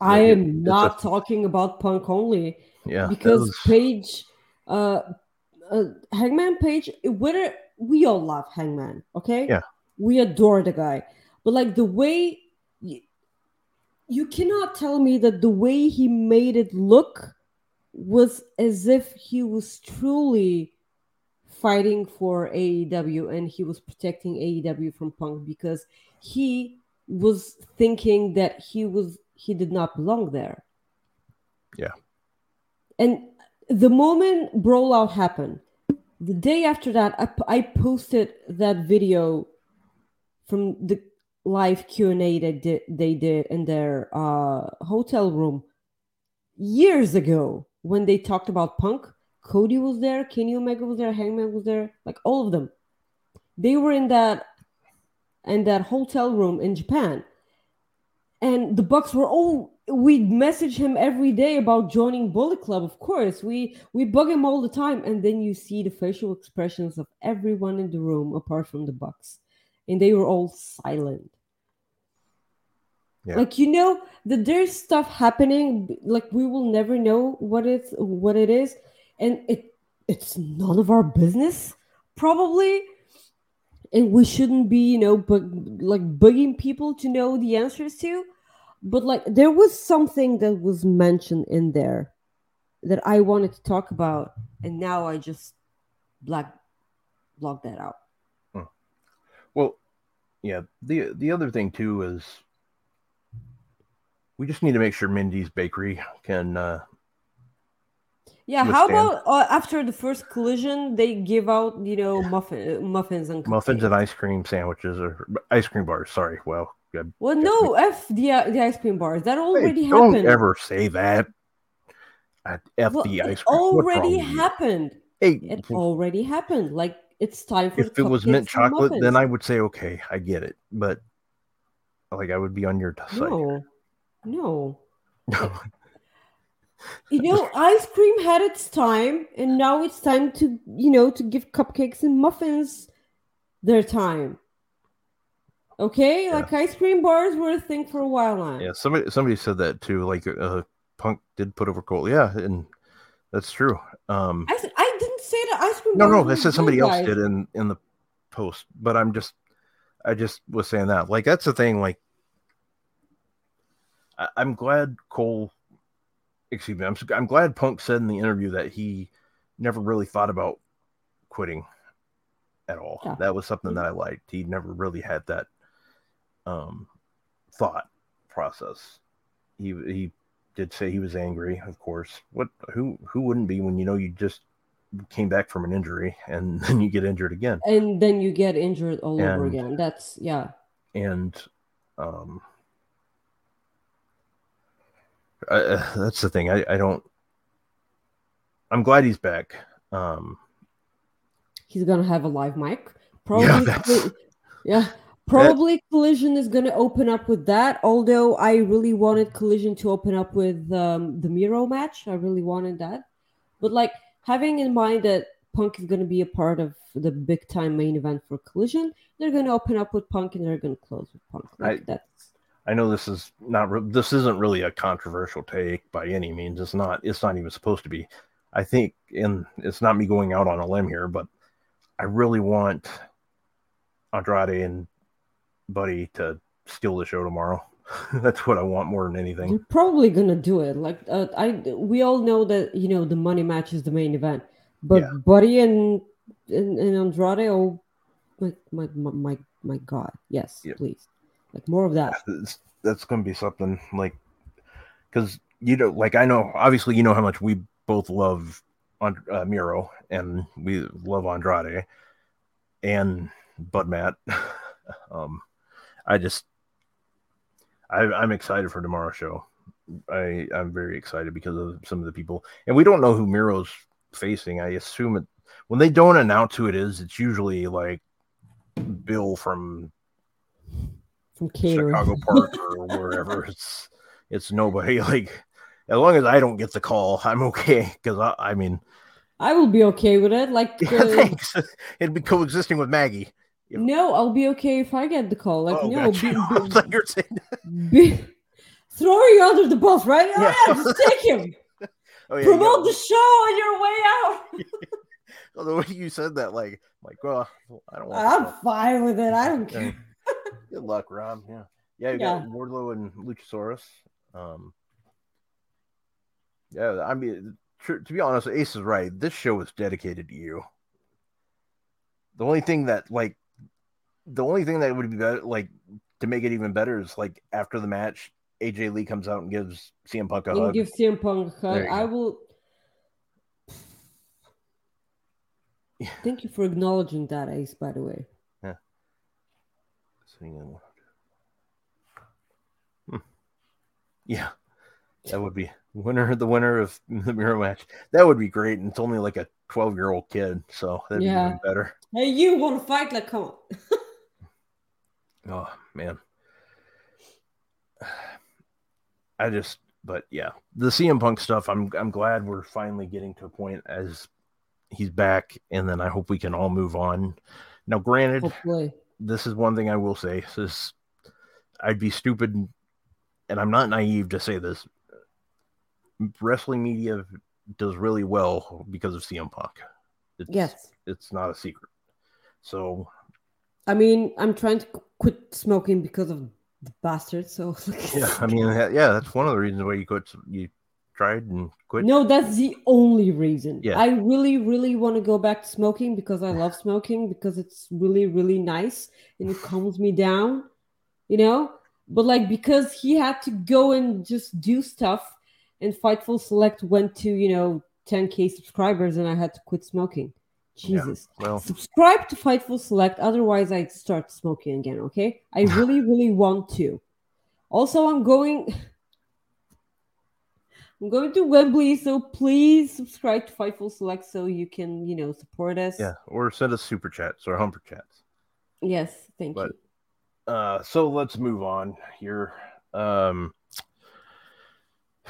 I am not talking about Punk only. Yeah, because Page, Hangman Page. Whether we all love Hangman, okay? Yeah, we adore the guy, but like the way You cannot tell me that the way he made it look was as if he was truly fighting for AEW and he was protecting AEW from Punk, because he was thinking that he did not belong there. Yeah. And the moment Brawlout happened, the day after that, I posted that video from the live Q&A that they did in their hotel room years ago when they talked about Punk. Cody was there, Kenny Omega was there, Hangman was there, like all of them. They were in that hotel room in Japan. And the Bucks were we'd message him every day about joining Bullet Club, of course. We bug him all the time. And then you see the facial expressions of everyone in the room apart from the Bucks. And they were all silent. Yeah. Like, you know, that there's stuff happening. Like, we will never know what it is. And it's none of our business, probably. And we shouldn't be, bugging people to know the answers to. But, there was something that was mentioned in there that I wanted to talk about. And now I just blocked that out. Well, yeah, the other thing, too, is we just need to make sure Mindy's Bakery can withstand. How about after the first collision, they give out, muffins and cookies. Muffins and ice cream sandwiches or ice cream bars. Sorry. Well, no, F the ice cream bars. That already happened. Don't ever say that. The ice cream. It already happened. Already happened. It's time for if it was mint chocolate, then I would say, okay, I get it. But I would be on your side. No. Ice cream had its time, and now it's time to, to give cupcakes and muffins their time. Okay? Yeah. Ice cream bars were a thing for a while now. Yeah, somebody said that too. Punk did put over Cole. Yeah, and that's true. I didn't say that ice cream. No, they said somebody else did in the post, but I just was saying that. That's the thing. I'm glad I'm glad Punk said in the interview that he never really thought about quitting at all. Yeah. That was something that I liked. He never really had that thought process. He did say he was angry, of course. Who wouldn't be when you just came back from an injury and then you get injured again. And then you get injured over again. That's And that's the thing. I'm glad he's back. He's gonna have a live mic. Probably Collision is going to open up with that, although I really wanted Collision to open up with the Miro match. I really wanted that. But, having in mind that Punk is going to be a part of the big-time main event for Collision, they're going to open up with Punk and they're going to close with Punk. I know this is not. This isn't really a controversial take by any means. It's not even supposed to be. I think, and it's not me going out on a limb here, but I really want Andrade and Buddy to steal the show tomorrow. That's what I want more than anything. You're probably gonna do it. We all know that the money match is the main event, but yeah. Buddy and Andrade. Oh, my God! Yes, yeah. Please, more of that. That's gonna be something because I know obviously how much we both love Miro and we love Andrade and Bud Matt. I'm excited for tomorrow's show. I'm very excited because of some of the people, and we don't know who Miro's facing. I assume when they don't announce who it is, it's usually Bill from Chicago Park or wherever. It's nobody. As long as I don't get the call, I'm okay. Because I will be okay with it. Thanks. It'd be coexisting with Maggie. No, I'll be okay if I get the call. Gotcha. Throw you under the bus, right? Yeah. Oh, yeah, just take him. Promote the show on your way out. The way you said that, well, I don't want. I'm fine with it. I don't care. Good luck, Rob. Yeah. Yeah, you got Wardlow and Luchasaurus. Yeah, I mean, to be honest, Ace is right. This show is dedicated to you. The only thing that would be better, like, to make it even better is, like, after the match, AJ Lee comes out and gives CM Punk a hug. Give CM Punk a hug. I will. Yeah. Thank you for acknowledging that, Ace, by the way. Yeah. Yeah. That would be the winner of the mirror match. That would be great. And it's only like a 12-year-old kid, so that'd be even better. Hey, you want to fight? Like, come on. Oh, man. The CM Punk stuff, I'm glad we're finally getting to a point as he's back, and then I hope we can all move on. Now, granted, hopefully. This is one thing I will say. I'd be stupid, and I'm not naive to say this. Wrestling media does really well because of CM Punk. It's not a secret. So, I mean, I'm trying to quit smoking because of the bastard. So, that's one of the reasons why you quit. You tried and quit. No, that's the only reason. Yeah. I really, really want to go back to smoking because I love smoking because it's really, really nice and it calms me down, you know. But like because he had to go and just do stuff. And Fightful Select went to, 10K subscribers, and I had to quit smoking. Jesus. Yeah, well. Subscribe to Fightful Select, otherwise I'd start smoking again, okay? I really, really want to. Also, I'm going to Wembley, so please subscribe to Fightful Select so you can, support us. Yeah, or send us super chats or humper chats. Yes, thank you. So let's move on here.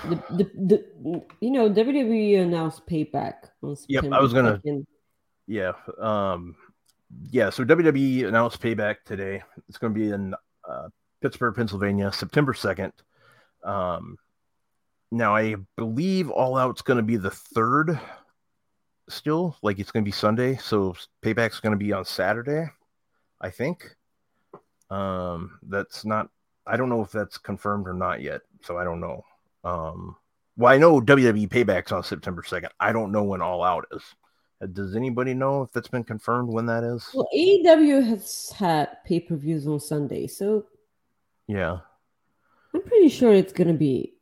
The WWE announced Payback on September 2nd. Yep, I was going to. Yeah. So WWE announced Payback today. It's going to be in Pittsburgh, Pennsylvania, September 2nd. Now, I believe All Out's going to be the 3rd still. Like, it's going to be Sunday. So Payback's going to be on Saturday, I think. That's not. I don't know if that's confirmed or not yet. So I don't know. I know WWE Payback's on September 2nd. I don't know when All Out is. Does anybody know if that's been confirmed when that is? Well, AEW has had pay-per-views on Sunday, so... Yeah. I'm pretty sure it's going to be.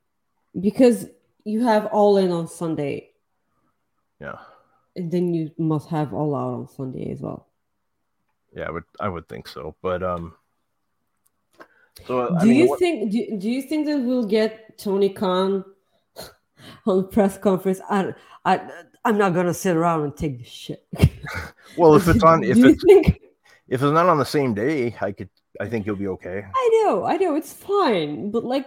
Because you have All In on Sunday. Yeah. And then you must have All Out on Sunday as well. Yeah, I would think so, but... Do you think that we'll get Tony Khan on press conference? I'm not gonna sit around and take this shit. Well, if it's not on the same day, I think you'll be okay. I know, it's fine, but like,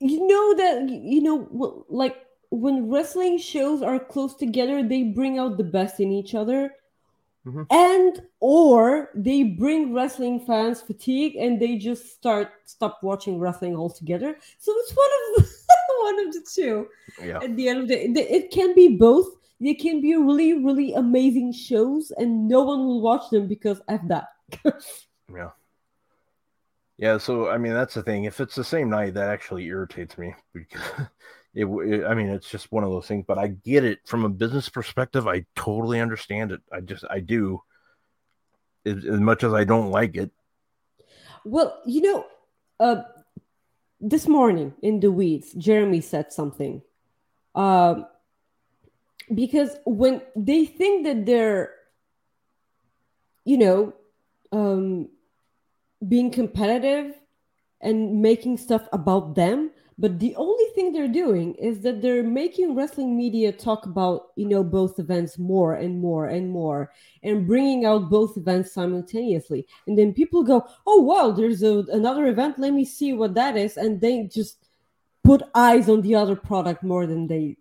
like when wrestling shows are close together, they bring out the best in each other. Mm-hmm. And or they bring wrestling fans fatigue and they just stop watching wrestling altogether. So it's one of the two. Yeah. At the end of the day, it can be both. They can be really, really amazing shows, and no one will watch them because F that. Yeah. Yeah. So I mean, that's the thing. If it's the same night, that actually irritates me because. It's just one of those things, but I get it from a business perspective. I totally understand it. I do, as much as I don't like it. Well, this morning in the weeds, Jeremy said something. Because when they think that they're, being competitive and making stuff about them. But the only thing they're doing is that they're making wrestling media talk about, both events more and more and more and bringing out both events simultaneously. And then people go, oh, wow, there's another event. Let me see what that is. And they just put eyes on the other product more than they...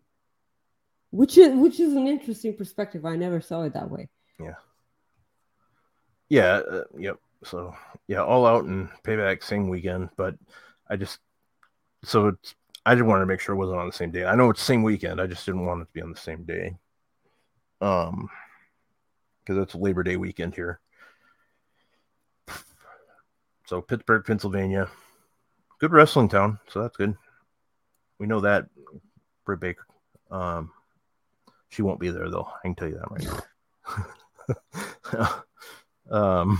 Which is an interesting perspective. I never saw it that way. Yeah. Yeah. Yep. So, yeah, All Out and Payback same weekend. But I just... So I just wanted to make sure it wasn't on the same day. I know it's the same weekend. I just didn't want it to be on the same day. Because it's Labor Day weekend here. So Pittsburgh, Pennsylvania. Good wrestling town, so that's good. We know that Britt Baker. She won't be there, though. I can tell you that right now.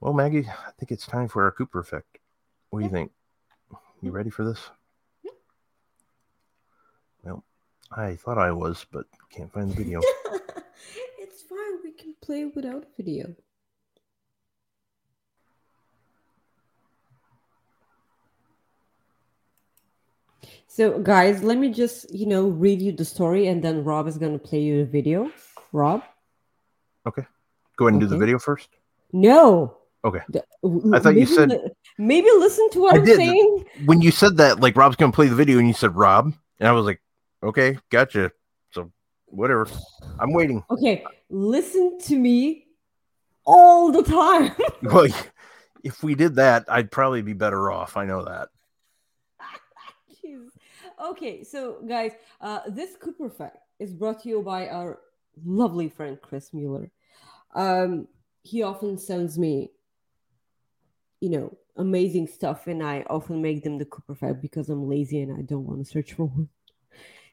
Well, Maggie, I think it's time for our Cooper effect. What do you think? You ready for this? Well, I thought I was, but can't find the video. It's fine. We can play without video. So, guys, let me just, read you the story, and then Rob is going to play you the video. Rob? Okay. Go ahead and do the video first. No. Okay. I thought you said... Maybe listen to what I'm saying. When you said that, Rob's going to play the video, and you said Rob, and I was like, okay, gotcha. So, whatever. I'm waiting. Okay. Listen to me all the time. Well, if we did that, I'd probably be better off. I know that. Okay, so guys, this Cooper fact is brought to you by our lovely friend Chris Mueller. He often sends me, amazing stuff, and I often make them the Cooper fact because I'm lazy and I don't want to search for one.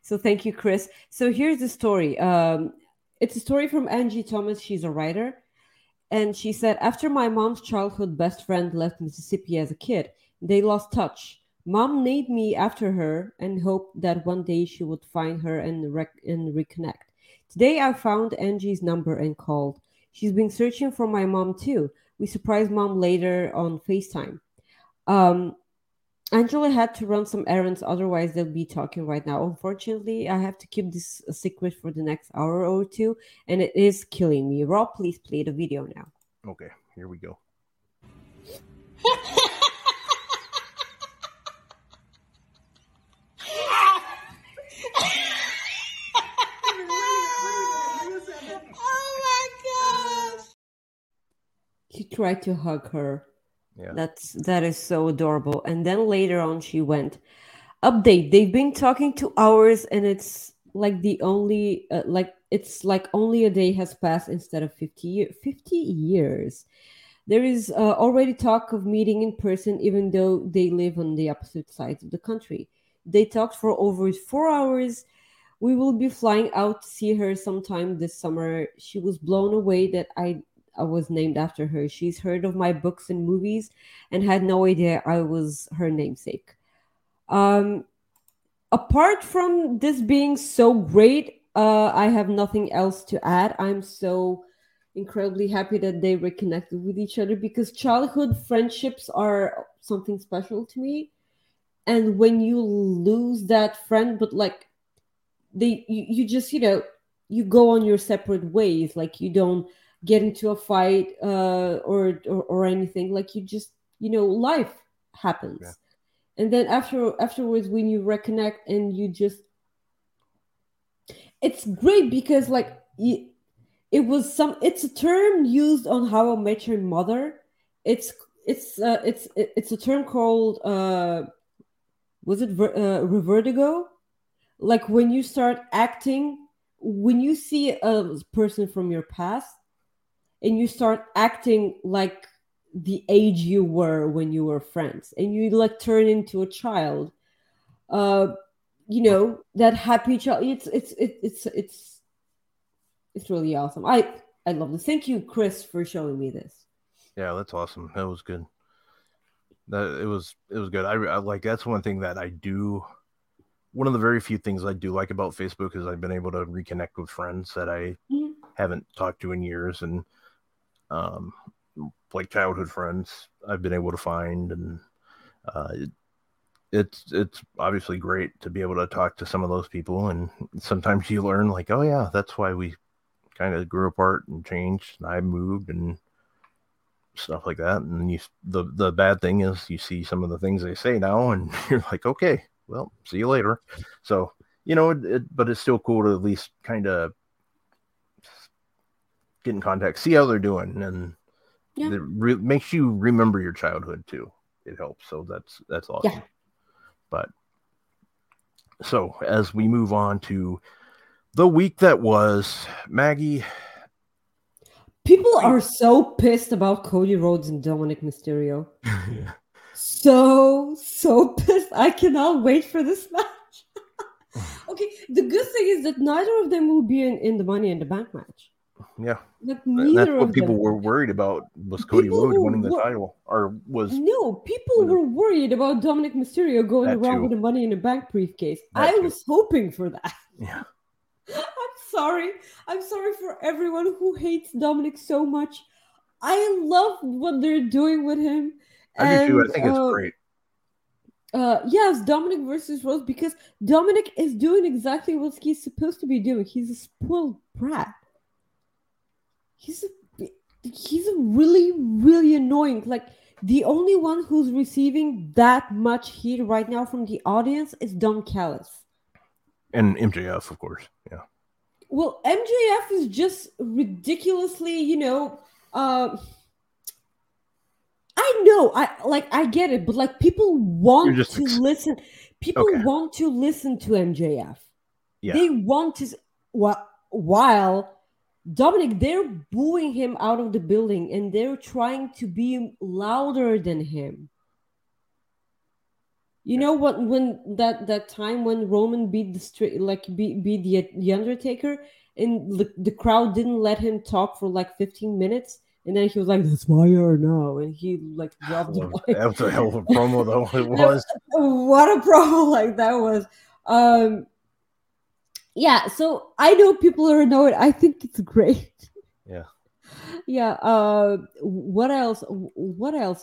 So thank you, Chris. So here's the story. It's a story from Angie Thomas. She's a writer, and she said, after my mom's childhood best friend left Mississippi as a kid, they lost touch. Mom named me after her and hoped that one day she would find her and reconnect. Today I found Angie's number and called. She's been searching for my mom too. We surprised mom later on FaceTime. Angela had to run some errands, otherwise they'll be talking right now. Unfortunately, I have to keep this a secret for the next hour or two, and it is killing me. Rob, please play the video now. Okay, here we go. He tried to hug her. Yeah. That is so adorable. And then later on, she went. Update. They've been talking 2 hours, and it's like the only only a day has passed instead of 50 years. There is already talk of meeting in person, even though they live on the opposite sides of the country. They talked for over 4 hours. We will be flying out to see her sometime this summer. She was blown away that I was named after her. She's heard of my books and movies and had no idea I was her namesake. Apart from this being so great, I have nothing else to add. I'm so incredibly happy that they reconnected with each other because childhood friendships are something special to me. And when you lose that friend, but you just, you go on your separate ways. You don't get into a fight or anything. You just, life happens. Yeah. And then afterwards, when you reconnect and you just, it's great because it's a term used on How I Met Your Mother. It's a term called, revertigo? When you start acting, when you see a person from your past, and you start acting like the age you were when you were friends, and you turn into a child, that happy child. It's really awesome. I love this. Thank you, Chris, for showing me this. Yeah, that's awesome. That was good. It was good. I that's one thing that I do. One of the very few things I do like about Facebook is I've been able to reconnect with friends that I haven't talked to in years, and childhood friends I've been able to find, and it's obviously great to be able to talk to some of those people. And sometimes you learn oh yeah, that's why we kind of grew apart and changed, and I moved and stuff like that. And the bad thing is you see some of the things they say now, and you're okay, well, see you later. So but it's still cool to at least kind of get in contact, see how they're doing, and it makes you remember your childhood too. It helps. So that's awesome. Yeah. But so as we move on to the week that was, Maggie, People are so pissed about Cody Rhodes and Dominic Mysterio. Yeah. So pissed. I cannot wait for this match. Okay, the good thing is that neither of them will be in the Money in the Bank match. Yeah. That's what people were worried about, was Cody Rhodes winning the title. People were worried about Dominic Mysterio going around with the Money in the Bank briefcase. I was hoping for that. Yeah. I'm sorry for everyone who hates Dominic so much. I love what they're doing with him. I do too. I think it's great. Yes, Dominic versus Rose, because Dominic is doing exactly what he's supposed to be doing. He's a spoiled brat. He's a really, really annoying. Like, the only one who's receiving that much heat right now from the audience is Don Callis. And MJF, of course. Yeah. Well, MJF is just ridiculously, I know, I get it, but like people want to listen. People want to listen to MJF. Yeah. They want to. While Dominic, they're booing him out of the building, and they're trying to be louder than him. You know what? When that time when Roman beat the Undertaker, and the crowd didn't let him talk for like 15 minutes. And then he was like, "That's my ear now," and he like dropped the mic. That was a hell of a promo, though. It was. What a promo like that was. Yeah. So I know people are annoyed. I think it's great. Yeah. Yeah. What else?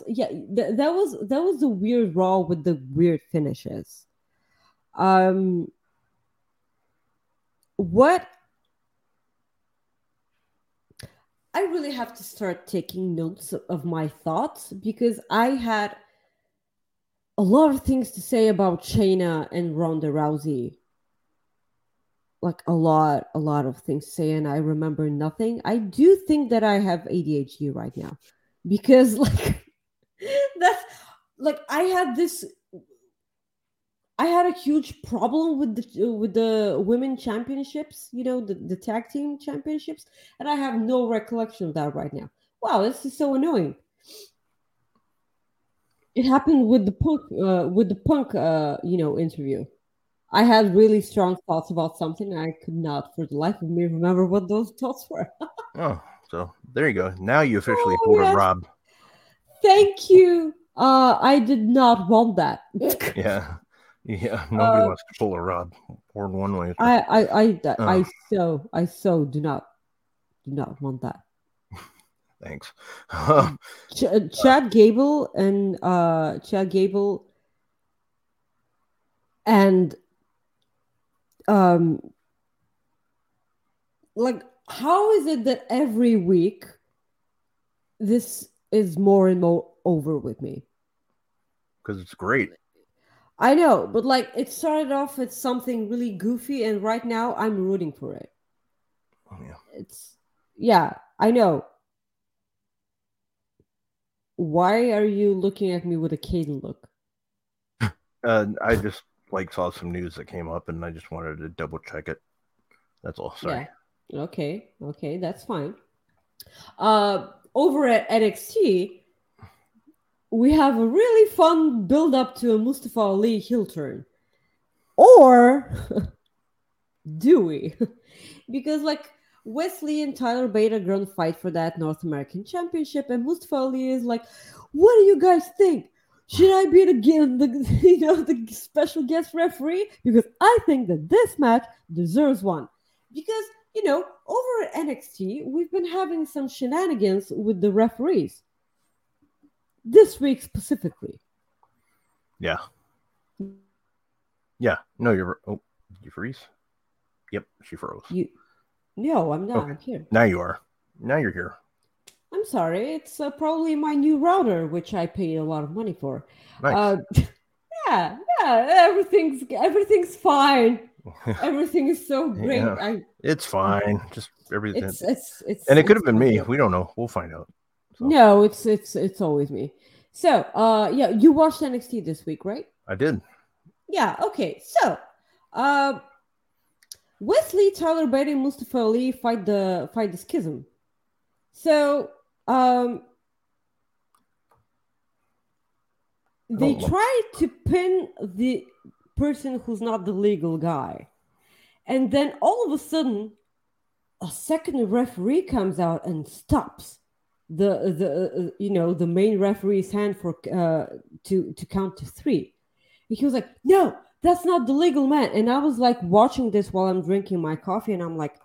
Yeah. That was the weird Raw with the weird finishes. What? I really have to start taking notes of my thoughts, because I had a lot of things to say about Shayna and Ronda Rousey. Like a lot of things to say, and I remember nothing. I do think that I have ADHD right now, because like that's like I had a huge problem with the women championships, the tag team championships, and I have no recollection of that right now. Wow, this is so annoying. It happened with the punk interview. I had really strong thoughts about something, and I could not, for the life of me, remember what those thoughts were. Oh, so there you go. Now you officially yes. Rob. Thank you. I did not want that. Yeah. Yeah, nobody wants to pull a rod or one way. I so do not want that. Thanks. Chad Gable and like, how is it that every week this is more and more over with me? Because it's great. I know, but like it started off with something really goofy, and right now I'm rooting for it. Oh, yeah. I know. Why are you looking at me with a Caden look? I just saw some news that came up, and I just wanted to double check it. That's all. Sorry. Yeah. Okay, that's fine. Over at NXT. We have a really fun build-up to a Mustafa Ali heel turn. Or do we? Because Wesley and Tyler Bate are going to fight for that North American Championship, and Mustafa Ali is like, "What do you guys think? Should I be the special guest referee? Because I think that this match deserves one." Because, over at NXT, we've been having some shenanigans with the referees. This week specifically. Yeah. Yeah. No, you freeze? Yep, she froze. No, I'm not. Okay. I'm here. Now you are. Now you're here. I'm sorry. It's probably my new router, which I paid a lot of money for. Nice. Yeah. Everything's fine. Everything is so great. Yeah. It's fine. Just everything. And it could have been me. We don't know. We'll find out. So. No, it's always me. So, you watched NXT this week, right? I did. Yeah. Okay. So, Wesley, Tyler Bate, and Mustafa Ali fight the Schism. So they try to pin the person who's not the legal guy. And then all of a sudden, a second referee comes out and stops the main referee's hand for to count to three. And he was like, no, that's not the legal man. And I was like watching this while I'm drinking my coffee, and I'm like,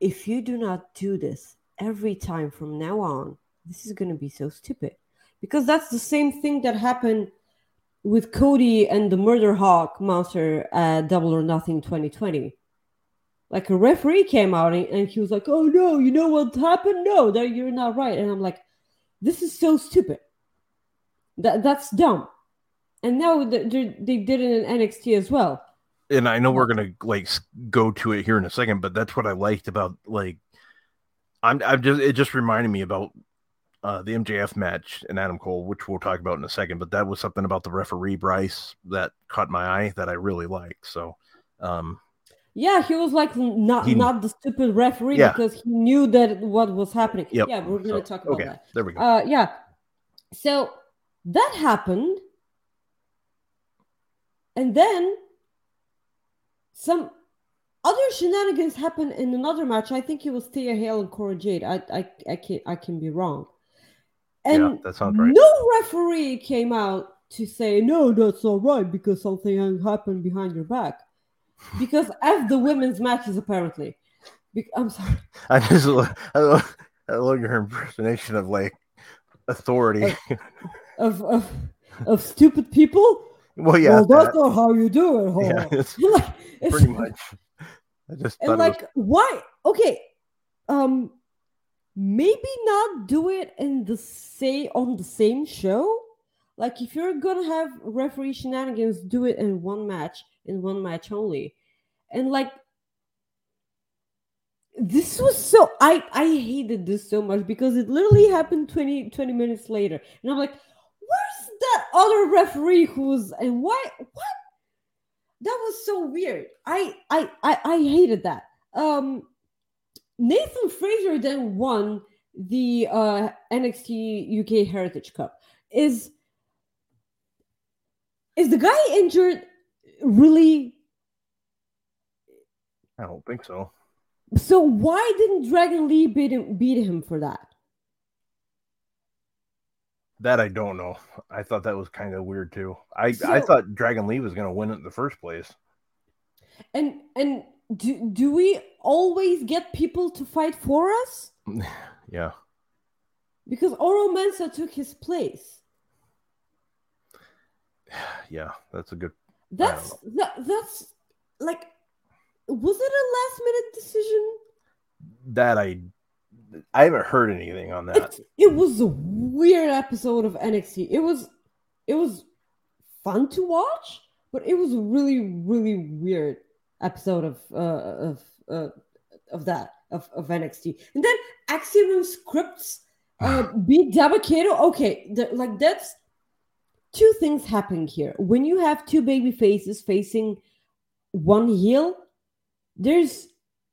if you do not do this every time from now on, this is going to be so stupid. Because that's the same thing that happened with Cody and the Murder Hawk monster at Double or Nothing 2020. Like, a referee came out and he was like, oh no, you know what happened? No, that you're not right. And I'm like, this is so stupid. That's dumb. And now they did it in NXT as well. And I know we're going to like go to it here in a second, but that's what I liked about, like, it just reminded me about the MJF match and Adam Cole, which we'll talk about in a second, but that was something about the referee, Bryce, that caught my eye that I really liked. So, yeah, he was like not the stupid referee because he knew that what was happening. Yep. Yeah, we're going to talk about that. There we go. Yeah. So that happened. And then some other shenanigans happened in another match. I think it was Thea Hale and Cora Jade. I can be wrong. And yeah, that sounds right. No referee came out to say, no, that's not right because something happened behind your back. Because as the women's matches, apparently. I'm sorry. I love your impersonation of, like, authority. Of stupid people? Well, yeah. Well, that's not how you do it. Yeah, it's pretty much. I just and, like, why? Okay. Maybe not do it on the same show. Like, if you're going to have referee shenanigans, do it in one match. In one match only. And like, this was so I hated this so much because it literally happened 20 minutes later, and I'm like, where's that other referee who's and why what? That was so weird. I hated that. Nathan Frazer then won the NXT UK Heritage Cup. Is the guy injured? Really? I don't think so. So why didn't Dragon Lee beat him for that? That I don't know. I thought that was kind of weird too. I thought Dragon Lee was going to win it in the first place. And do we always get people to fight for us? Yeah. Because Oro Mensah took his place. Yeah, that's a good. That's like, was it a last minute decision? That I haven't heard anything on that. It was a weird episode of NXT. It was fun to watch, but it was a really, really weird episode of NXT. And then Axiom Scripts beat Dabakato. Okay, that's. Two things happen here. When you have two baby faces facing one heel, there's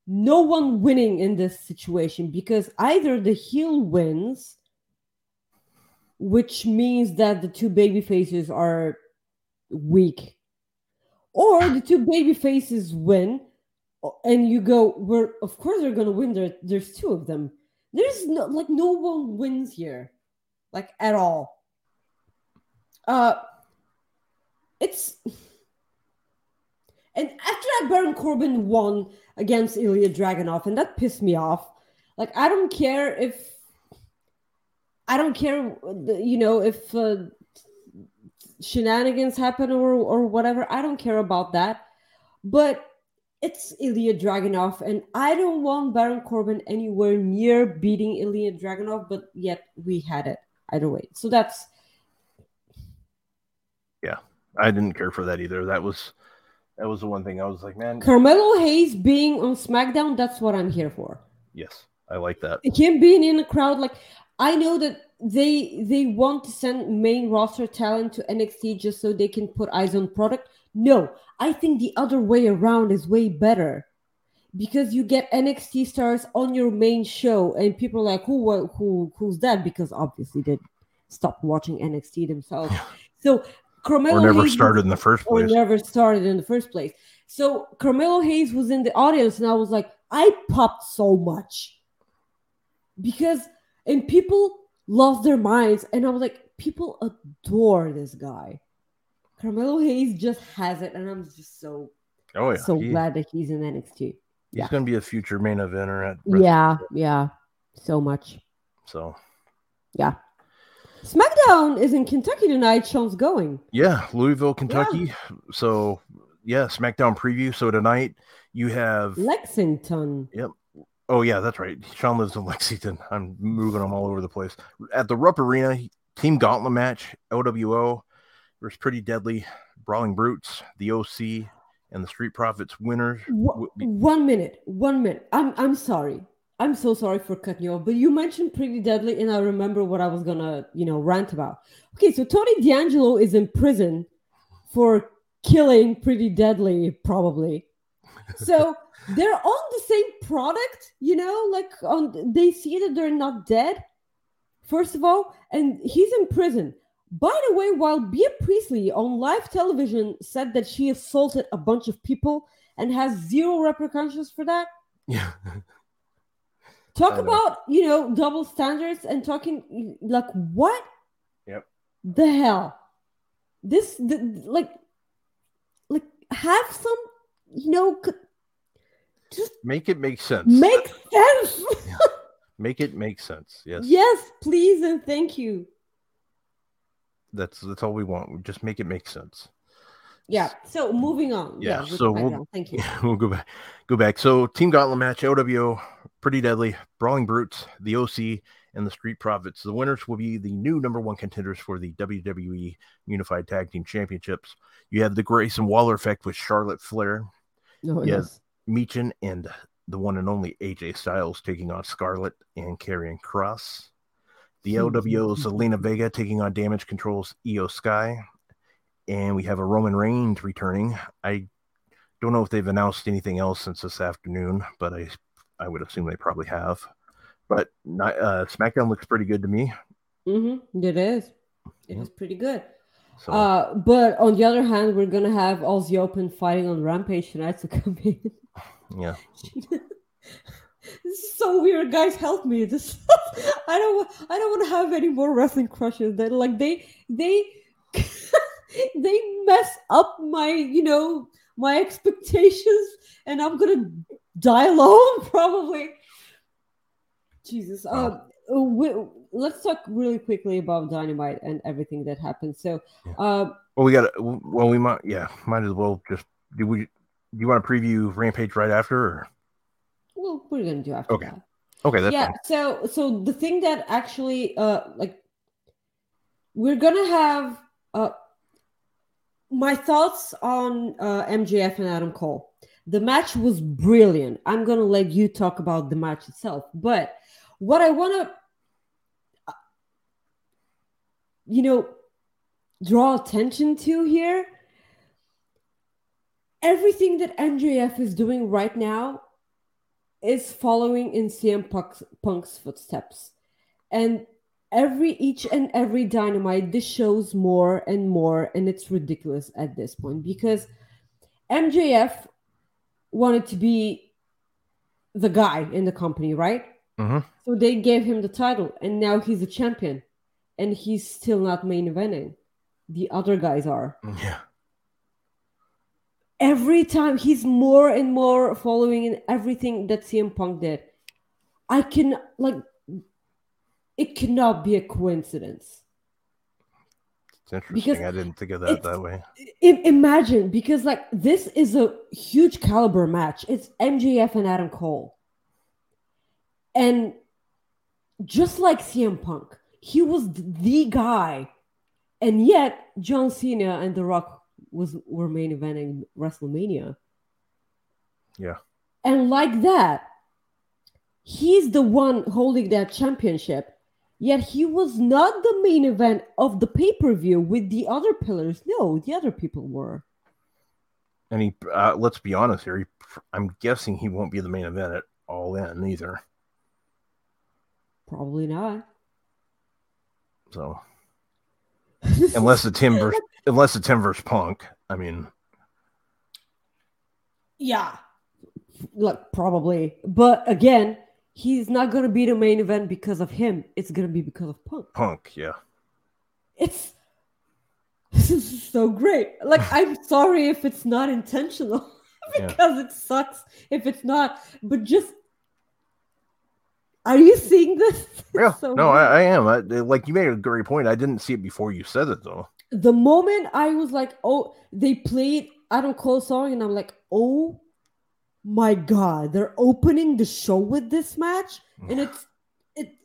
no one winning in this situation because either the heel wins, which means that the two baby faces are weak, or the two baby faces win, and you go, "We're of course they're gonna win. There's two of them. There's no like no one wins here, like at all." And after that, Baron Corbin won against Ilya Dragunov, and that pissed me off. Like, I don't care, you know, if shenanigans happen or whatever. I don't care about that. But it's Ilya Dragunov, and I don't want Baron Corbin anywhere near beating Ilya Dragunov, but yet we had it either way. So that's. Yeah, I didn't care for that either. That was the one thing I was like, man. Carmelo Hayes being on SmackDown, that's what I'm here for. Yes, I like that. Him being in the crowd, like, I know that they want to send main roster talent to NXT just so they can put eyes on product. No, I think the other way around is way better. because you get NXT stars on your main show, and people are like, who's that? Because obviously they stopped watching NXT themselves. So Carmelo Hayes started in the first place. So Carmelo Hayes was in the audience, and I was like, I popped so much because people lost their minds, and I was like, people adore this guy. Carmelo Hayes just has it, and I'm just so glad that he's in NXT. He's going to be a future main eventer at Brisbane. Yeah, so much. So, yeah. SmackDown is in Kentucky tonight. Sean's going. Yeah, Louisville, Kentucky. Yeah. So, yeah, SmackDown preview. So tonight you have Lexington. Yep. Oh, yeah, that's right. Sean lives in Lexington. I'm moving them all over the place. At the Rupp Arena, Team Gauntlet match, LWO versus Pretty Deadly, Brawling Brutes, the OC, and the Street Profits winner. One minute. I'm sorry. I'm so sorry for cutting you off, but you mentioned Pretty Deadly, and I remember what I was going to, rant about. Okay, so Tony D'Angelo is in prison for killing Pretty Deadly, probably. So they're on the same product, they see that they're not dead, first of all, and he's in prison. By the way, while Bea Priestley on live television said that she assaulted a bunch of people and has zero repercussions for that. Yeah. Talk about, double standards and talking like what? Yep. The hell? Like have some, just make it make sense. Make sense. Make it make sense. Yes. Yes, please and thank you. That's all we want. We just make it make sense. Yeah. So moving on. Yeah. So thank you. We'll go back. So Team Gauntlet match, LWO, Pretty Deadly, Brawling Brutes, the OC, and the Street Profits. The winners will be the new #1 contenders for the WWE Unified Tag Team Championships. You have the Grayson Waller effect with Charlotte Flair. Yes. Meechin and the one and only AJ Styles taking on Scarlett and Karrion Kross. The LWO's Zelina Vega taking on Damage Control's Iyo Sky. And we have a Roman Reigns returning. I don't know if they've announced anything else since this afternoon, but I would assume they probably have. But SmackDown looks pretty good to me. Mm-hmm. It is. It is pretty good. So. But on the other hand, we're going to have Aussie Open fighting on Rampage tonight to come in. Yeah. This is so weird, guys. Help me. This I don't want to have any more wrestling crushes. That they they mess up my my expectations, and I'm gonna die alone probably. Jesus. Let's talk really quickly about Dynamite and everything that happened. So, might as well just do you want to preview Rampage right after? Or? Well, we're gonna do after that. Okay, that's fine. So the thing that actually, we're gonna have my thoughts on MJF and Adam Cole. The match was brilliant. I'm gonna let you talk about the match itself, but what I wanna, draw attention to here. Everything that MJF is doing right now is following in CM Punk's footsteps. And each and every Dynamite, this shows more and more, and it's ridiculous at this point because MJF wanted to be the guy in the company, right? Mm-hmm. So they gave him the title, and now he's a champion, and he's still not main eventing. The other guys are. Yeah. Every time he's more and more following in everything that CM Punk did. It cannot be a coincidence. It's interesting. Because I didn't think of that that way. Imagine, because this is a huge caliber match. It's MJF and Adam Cole. And just like CM Punk, he was the guy. And yet, John Cena and The Rock were main eventing WrestleMania. Yeah. And like that, he's the one holding that championship, yet he was not the main event of the pay-per-view with the other pillars. No, the other people were. And he, let's be honest here, I'm guessing he won't be the main event at All In either. Probably not. So, unless it's him versus Punk, I mean, yeah, look, probably. But again, he's not gonna be the main event because of him. It's gonna be because of Punk. Punk, yeah. This is so great. Like, I'm sorry if it's not intentional because it sucks if it's not. But just, are you seeing this? Yeah, so no, I am. Like, you made a great point. I didn't see it before you said it, though. The moment I was like, oh, they played I Don't Call Song, and I'm like, oh my God, they're opening the show with this match, and it's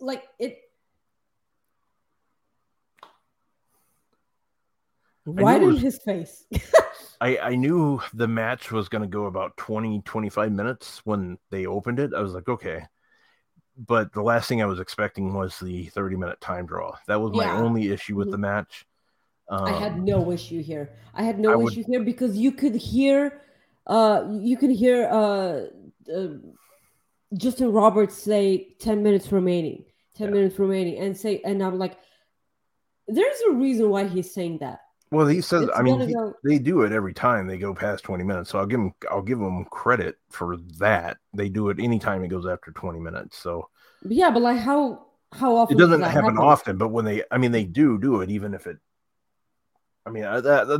like it. Right in his face. I knew the match was going to go about 20-25 minutes when they opened it. I was like, okay. But the last thing I was expecting was the 30-minute time draw. That was my only issue with the match. I had no issue here. Because you could hear Justin Roberts say 10 minutes remaining. 10 minutes remaining, and I'm like, there's a reason why he's saying that. Well, he says, they do it every time they go past 20 minutes. So I'll give him credit for that. They do it anytime it goes after 20 minutes. So yeah, but like how often? It doesn't happen often, but when they do it, even if it. I mean,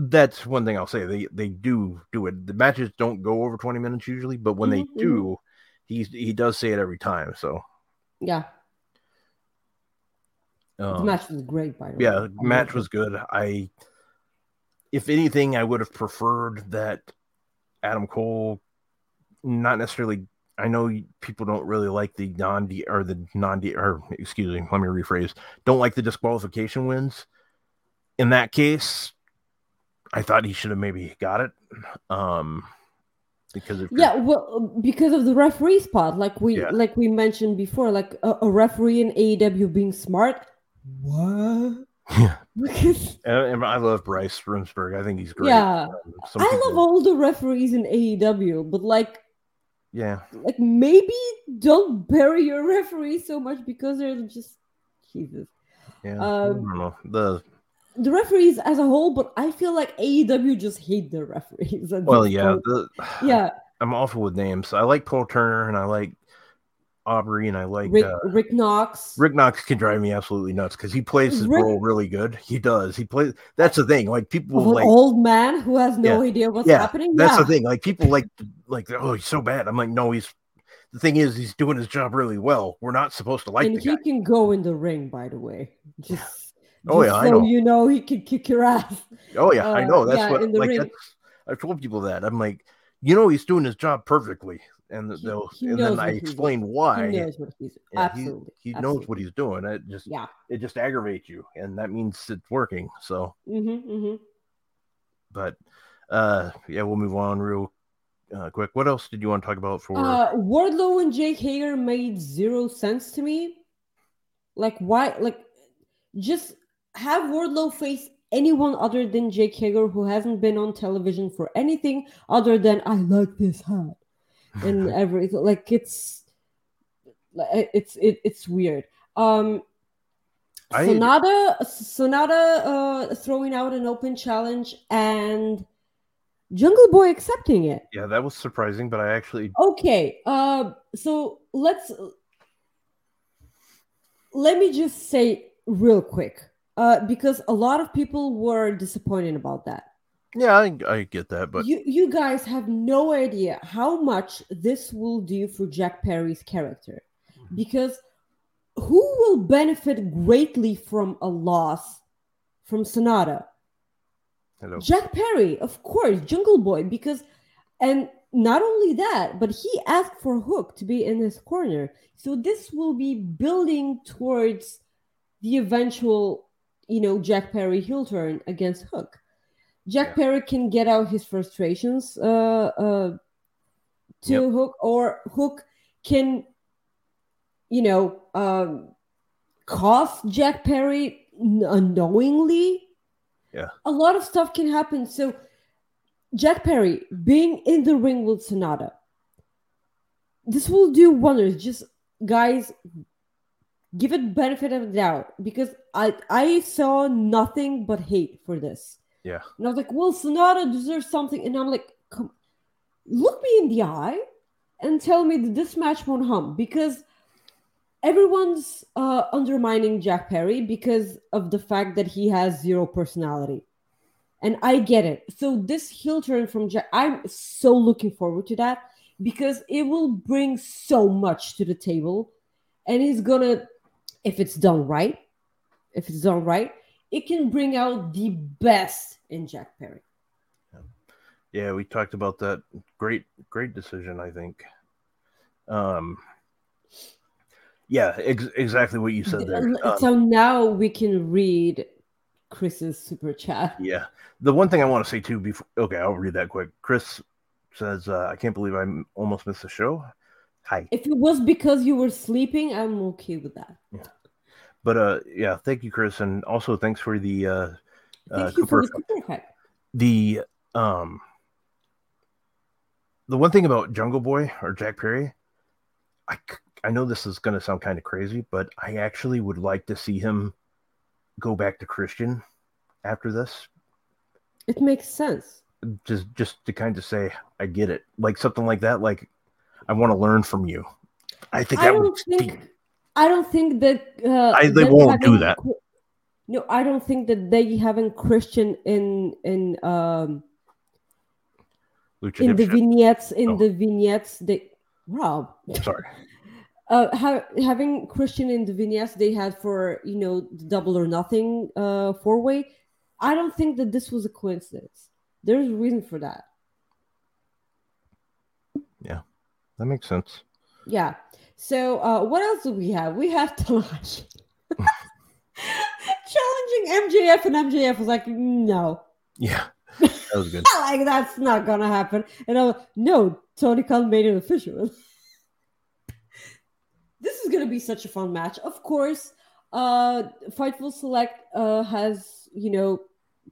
that's one thing I'll say. They do it. The matches don't go over 20 minutes usually, but when they do, he does say it every time. So yeah. The match was great, by the way. Yeah, the match was good. If anything, I would have preferred that Adam Cole, not necessarily. I know people don't really like don't like the disqualification wins. In that case, I thought he should have maybe got it. Because of the referee spot, like we mentioned before, like a referee in AEW being smart. What? Yeah, and I love Bryce Rumsberg. I think he's great. Yeah, I love all the referees in AEW, but maybe don't bury your referees so much because they're just Jesus. Yeah, I don't know the referees as a whole, but I feel like AEW just hate their referees. Well, yeah, I'm awful with names. I like Paul Turner, and I like Aubrey, and I like Rick Knox. Rick Knox can drive me absolutely nuts because he plays his role really good. He does. He plays. That's the thing. Like people, like an old man who has no idea what's happening. That's the thing. Like people, like oh, he's so bad. I'm like, no, he's. The thing is, he's doing his job really well. We're not supposed to like. And he can go in the ring, by the way. I know. You know, he can kick your ass. Oh yeah, I know. That's what. Like I've told people that. I'm like, you know, he's doing his job perfectly. And then I explain why. He knows what he's doing. Absolutely. He knows what he's doing. It just aggravates you, and that means it's working. So, but we'll move on real quick. What else did you want to talk about for Wardlow and Jake Hager made zero sense to me. Like why? Like just have Wardlow face anyone other than Jake Hager who hasn't been on television for anything other than I like this hat. And everything it's weird. Sonata throwing out an open challenge and Jungle Boy accepting it. Yeah, that was surprising, but I actually so let me just say real quick because a lot of people were disappointed about that. Yeah, I get that, but you guys have no idea how much this will do for Jack Perry's character, because who will benefit greatly from a loss from Sonata? Hello, Jack Perry, of course, Jungle Boy, because, and not only that, but he asked for Hook to be in his corner, so this will be building towards the eventual, Jack Perry heel turn against Hook. Jack Perry can get out his frustrations to Hook, or Hook can, cost Jack Perry unknowingly. Yeah, a lot of stuff can happen. So Jack Perry being in the ring with Sonata. This will do wonders. Just, guys, give it benefit of the doubt. Because I saw nothing but hate for this. Yeah. And I was like, well, Sonata deserves something. And I'm like, come, look me in the eye and tell me that this match won't hum. Because everyone's undermining Jack Perry because of the fact that he has zero personality. And I get it. So this heel turn from Jack, I'm so looking forward to that. Because it will bring so much to the table. And it's going to, if it's done right, it can bring out the best in Jack Perry. Yeah, we talked about that. Great decision, I think. Yeah, exactly what you said there. So now we can read Chris's super chat. Yeah. The one thing I want to say, too, I'll read that quick. Chris says, I can't believe I almost missed the show. Hi. If it was because you were sleeping, I'm okay with that. Yeah. But, yeah, thank you, Chris. And also thanks for the Cooper effect. The one thing about Jungle Boy or Jack Perry, I know this is going to sound kind of crazy, but I actually would like to see him go back to Christian after this. It makes sense. Just to kind of say, I get it. Like something like that. Like, I want to learn from you. I don't think that they won't do that. No, I don't think that they having Christian in the vignettes. Sorry. Having Christian in the vignettes they had for the Double or Nothing 4-way. I don't think that this was a coincidence. There's a reason for that. Yeah, that makes sense. Yeah. So what else do we have? We have Talash challenging MJF, and MJF was like, no. Yeah, that was good. Like, that's not going to happen. And I was like, no, Tony Khan made it official. This is going to be such a fun match. Of course, Fightful Select has,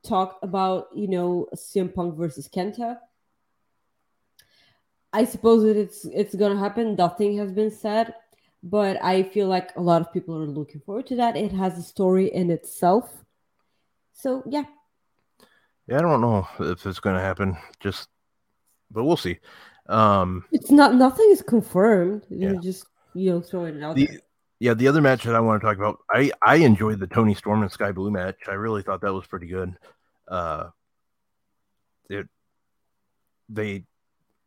talked about, CM Punk versus Kenta. I suppose that it's going to happen. Nothing has been said, but I feel like a lot of people are looking forward to that. It has a story in itself. So, yeah. Yeah, I don't know if it's going to happen, but we'll see. It's not. Nothing is confirmed. Yeah. You just, throwing it out there. Yeah, the other match that I want to talk about, I enjoyed the Tony Storm and Sky Blue match. I really thought that was pretty good.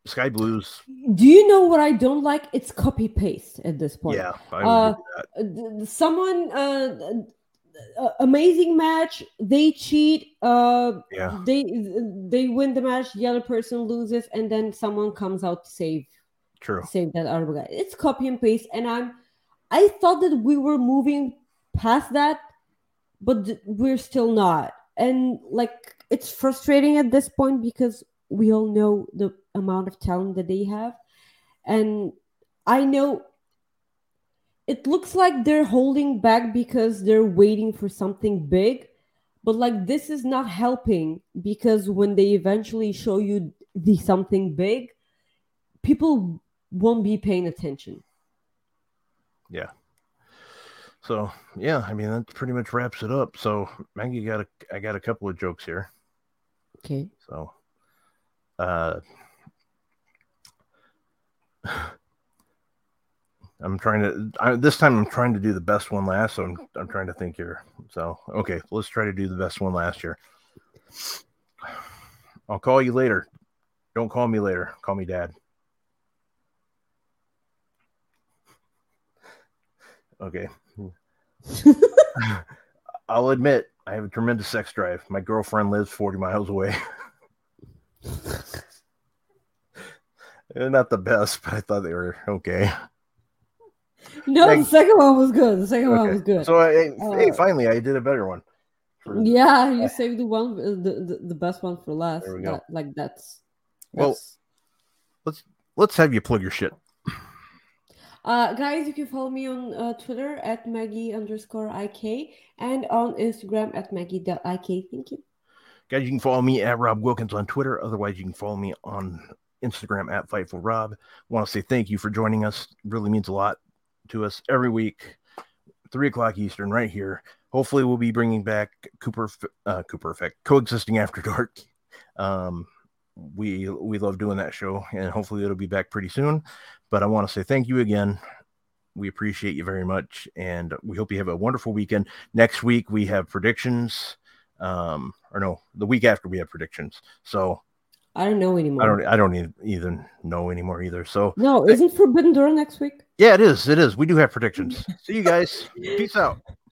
Sky Blues. Do you know what I don't like? It's copy paste at this point. Yeah, I agree with that. Someone amazing match. They cheat. Yeah. They win the match. The other person loses, and then someone comes out to save. True. Save that other guy. It's copy and paste, and I thought that we were moving past that, but we're still not. And like, it's frustrating at this point because we all know the amount of talent that they have. And I know it looks like they're holding back because they're waiting for something big. But like, this is not helping because when they eventually show you the something big, people won't be paying attention. Yeah. So, yeah, I mean, that pretty much wraps it up. So, Maggie, I got a couple of jokes here. Okay. So, I'm trying to do the best one last, so I'm trying to think here. So, okay, let's try to do the best one last here. I'll call you later. Don't call me later. Call me Dad. Okay. I'll admit, I have a tremendous sex drive. My girlfriend lives 40 miles away. They're not the best, but I thought they were okay. No, the second one was good. So, hey, finally, I did a better one. Yeah, you saved the one, the best one for last. There we go. Well, let's have you plug your shit. Guys, you can follow me on Twitter at Maggie_IK and on Instagram at Maggie.IK. Thank you. Guys, you can follow me at Rob Wilkins on Twitter. Otherwise, you can follow me on Instagram at Fightful Rob. I want to say thank you for joining us. It really means a lot to us every week, 3 o'clock Eastern, right here. Hopefully, we'll be bringing back Cooper Effect, Coexisting After Dark. We love doing that show, and hopefully, it'll be back pretty soon. But I want to say thank you again. We appreciate you very much, and we hope you have a wonderful weekend. Next week, we have predictions. The week after we have predictions. So I don't know anymore. I don't even know anymore either. So no, isn't Forbidden Door next week? Yeah, it is. We do have predictions. See you guys. Peace out.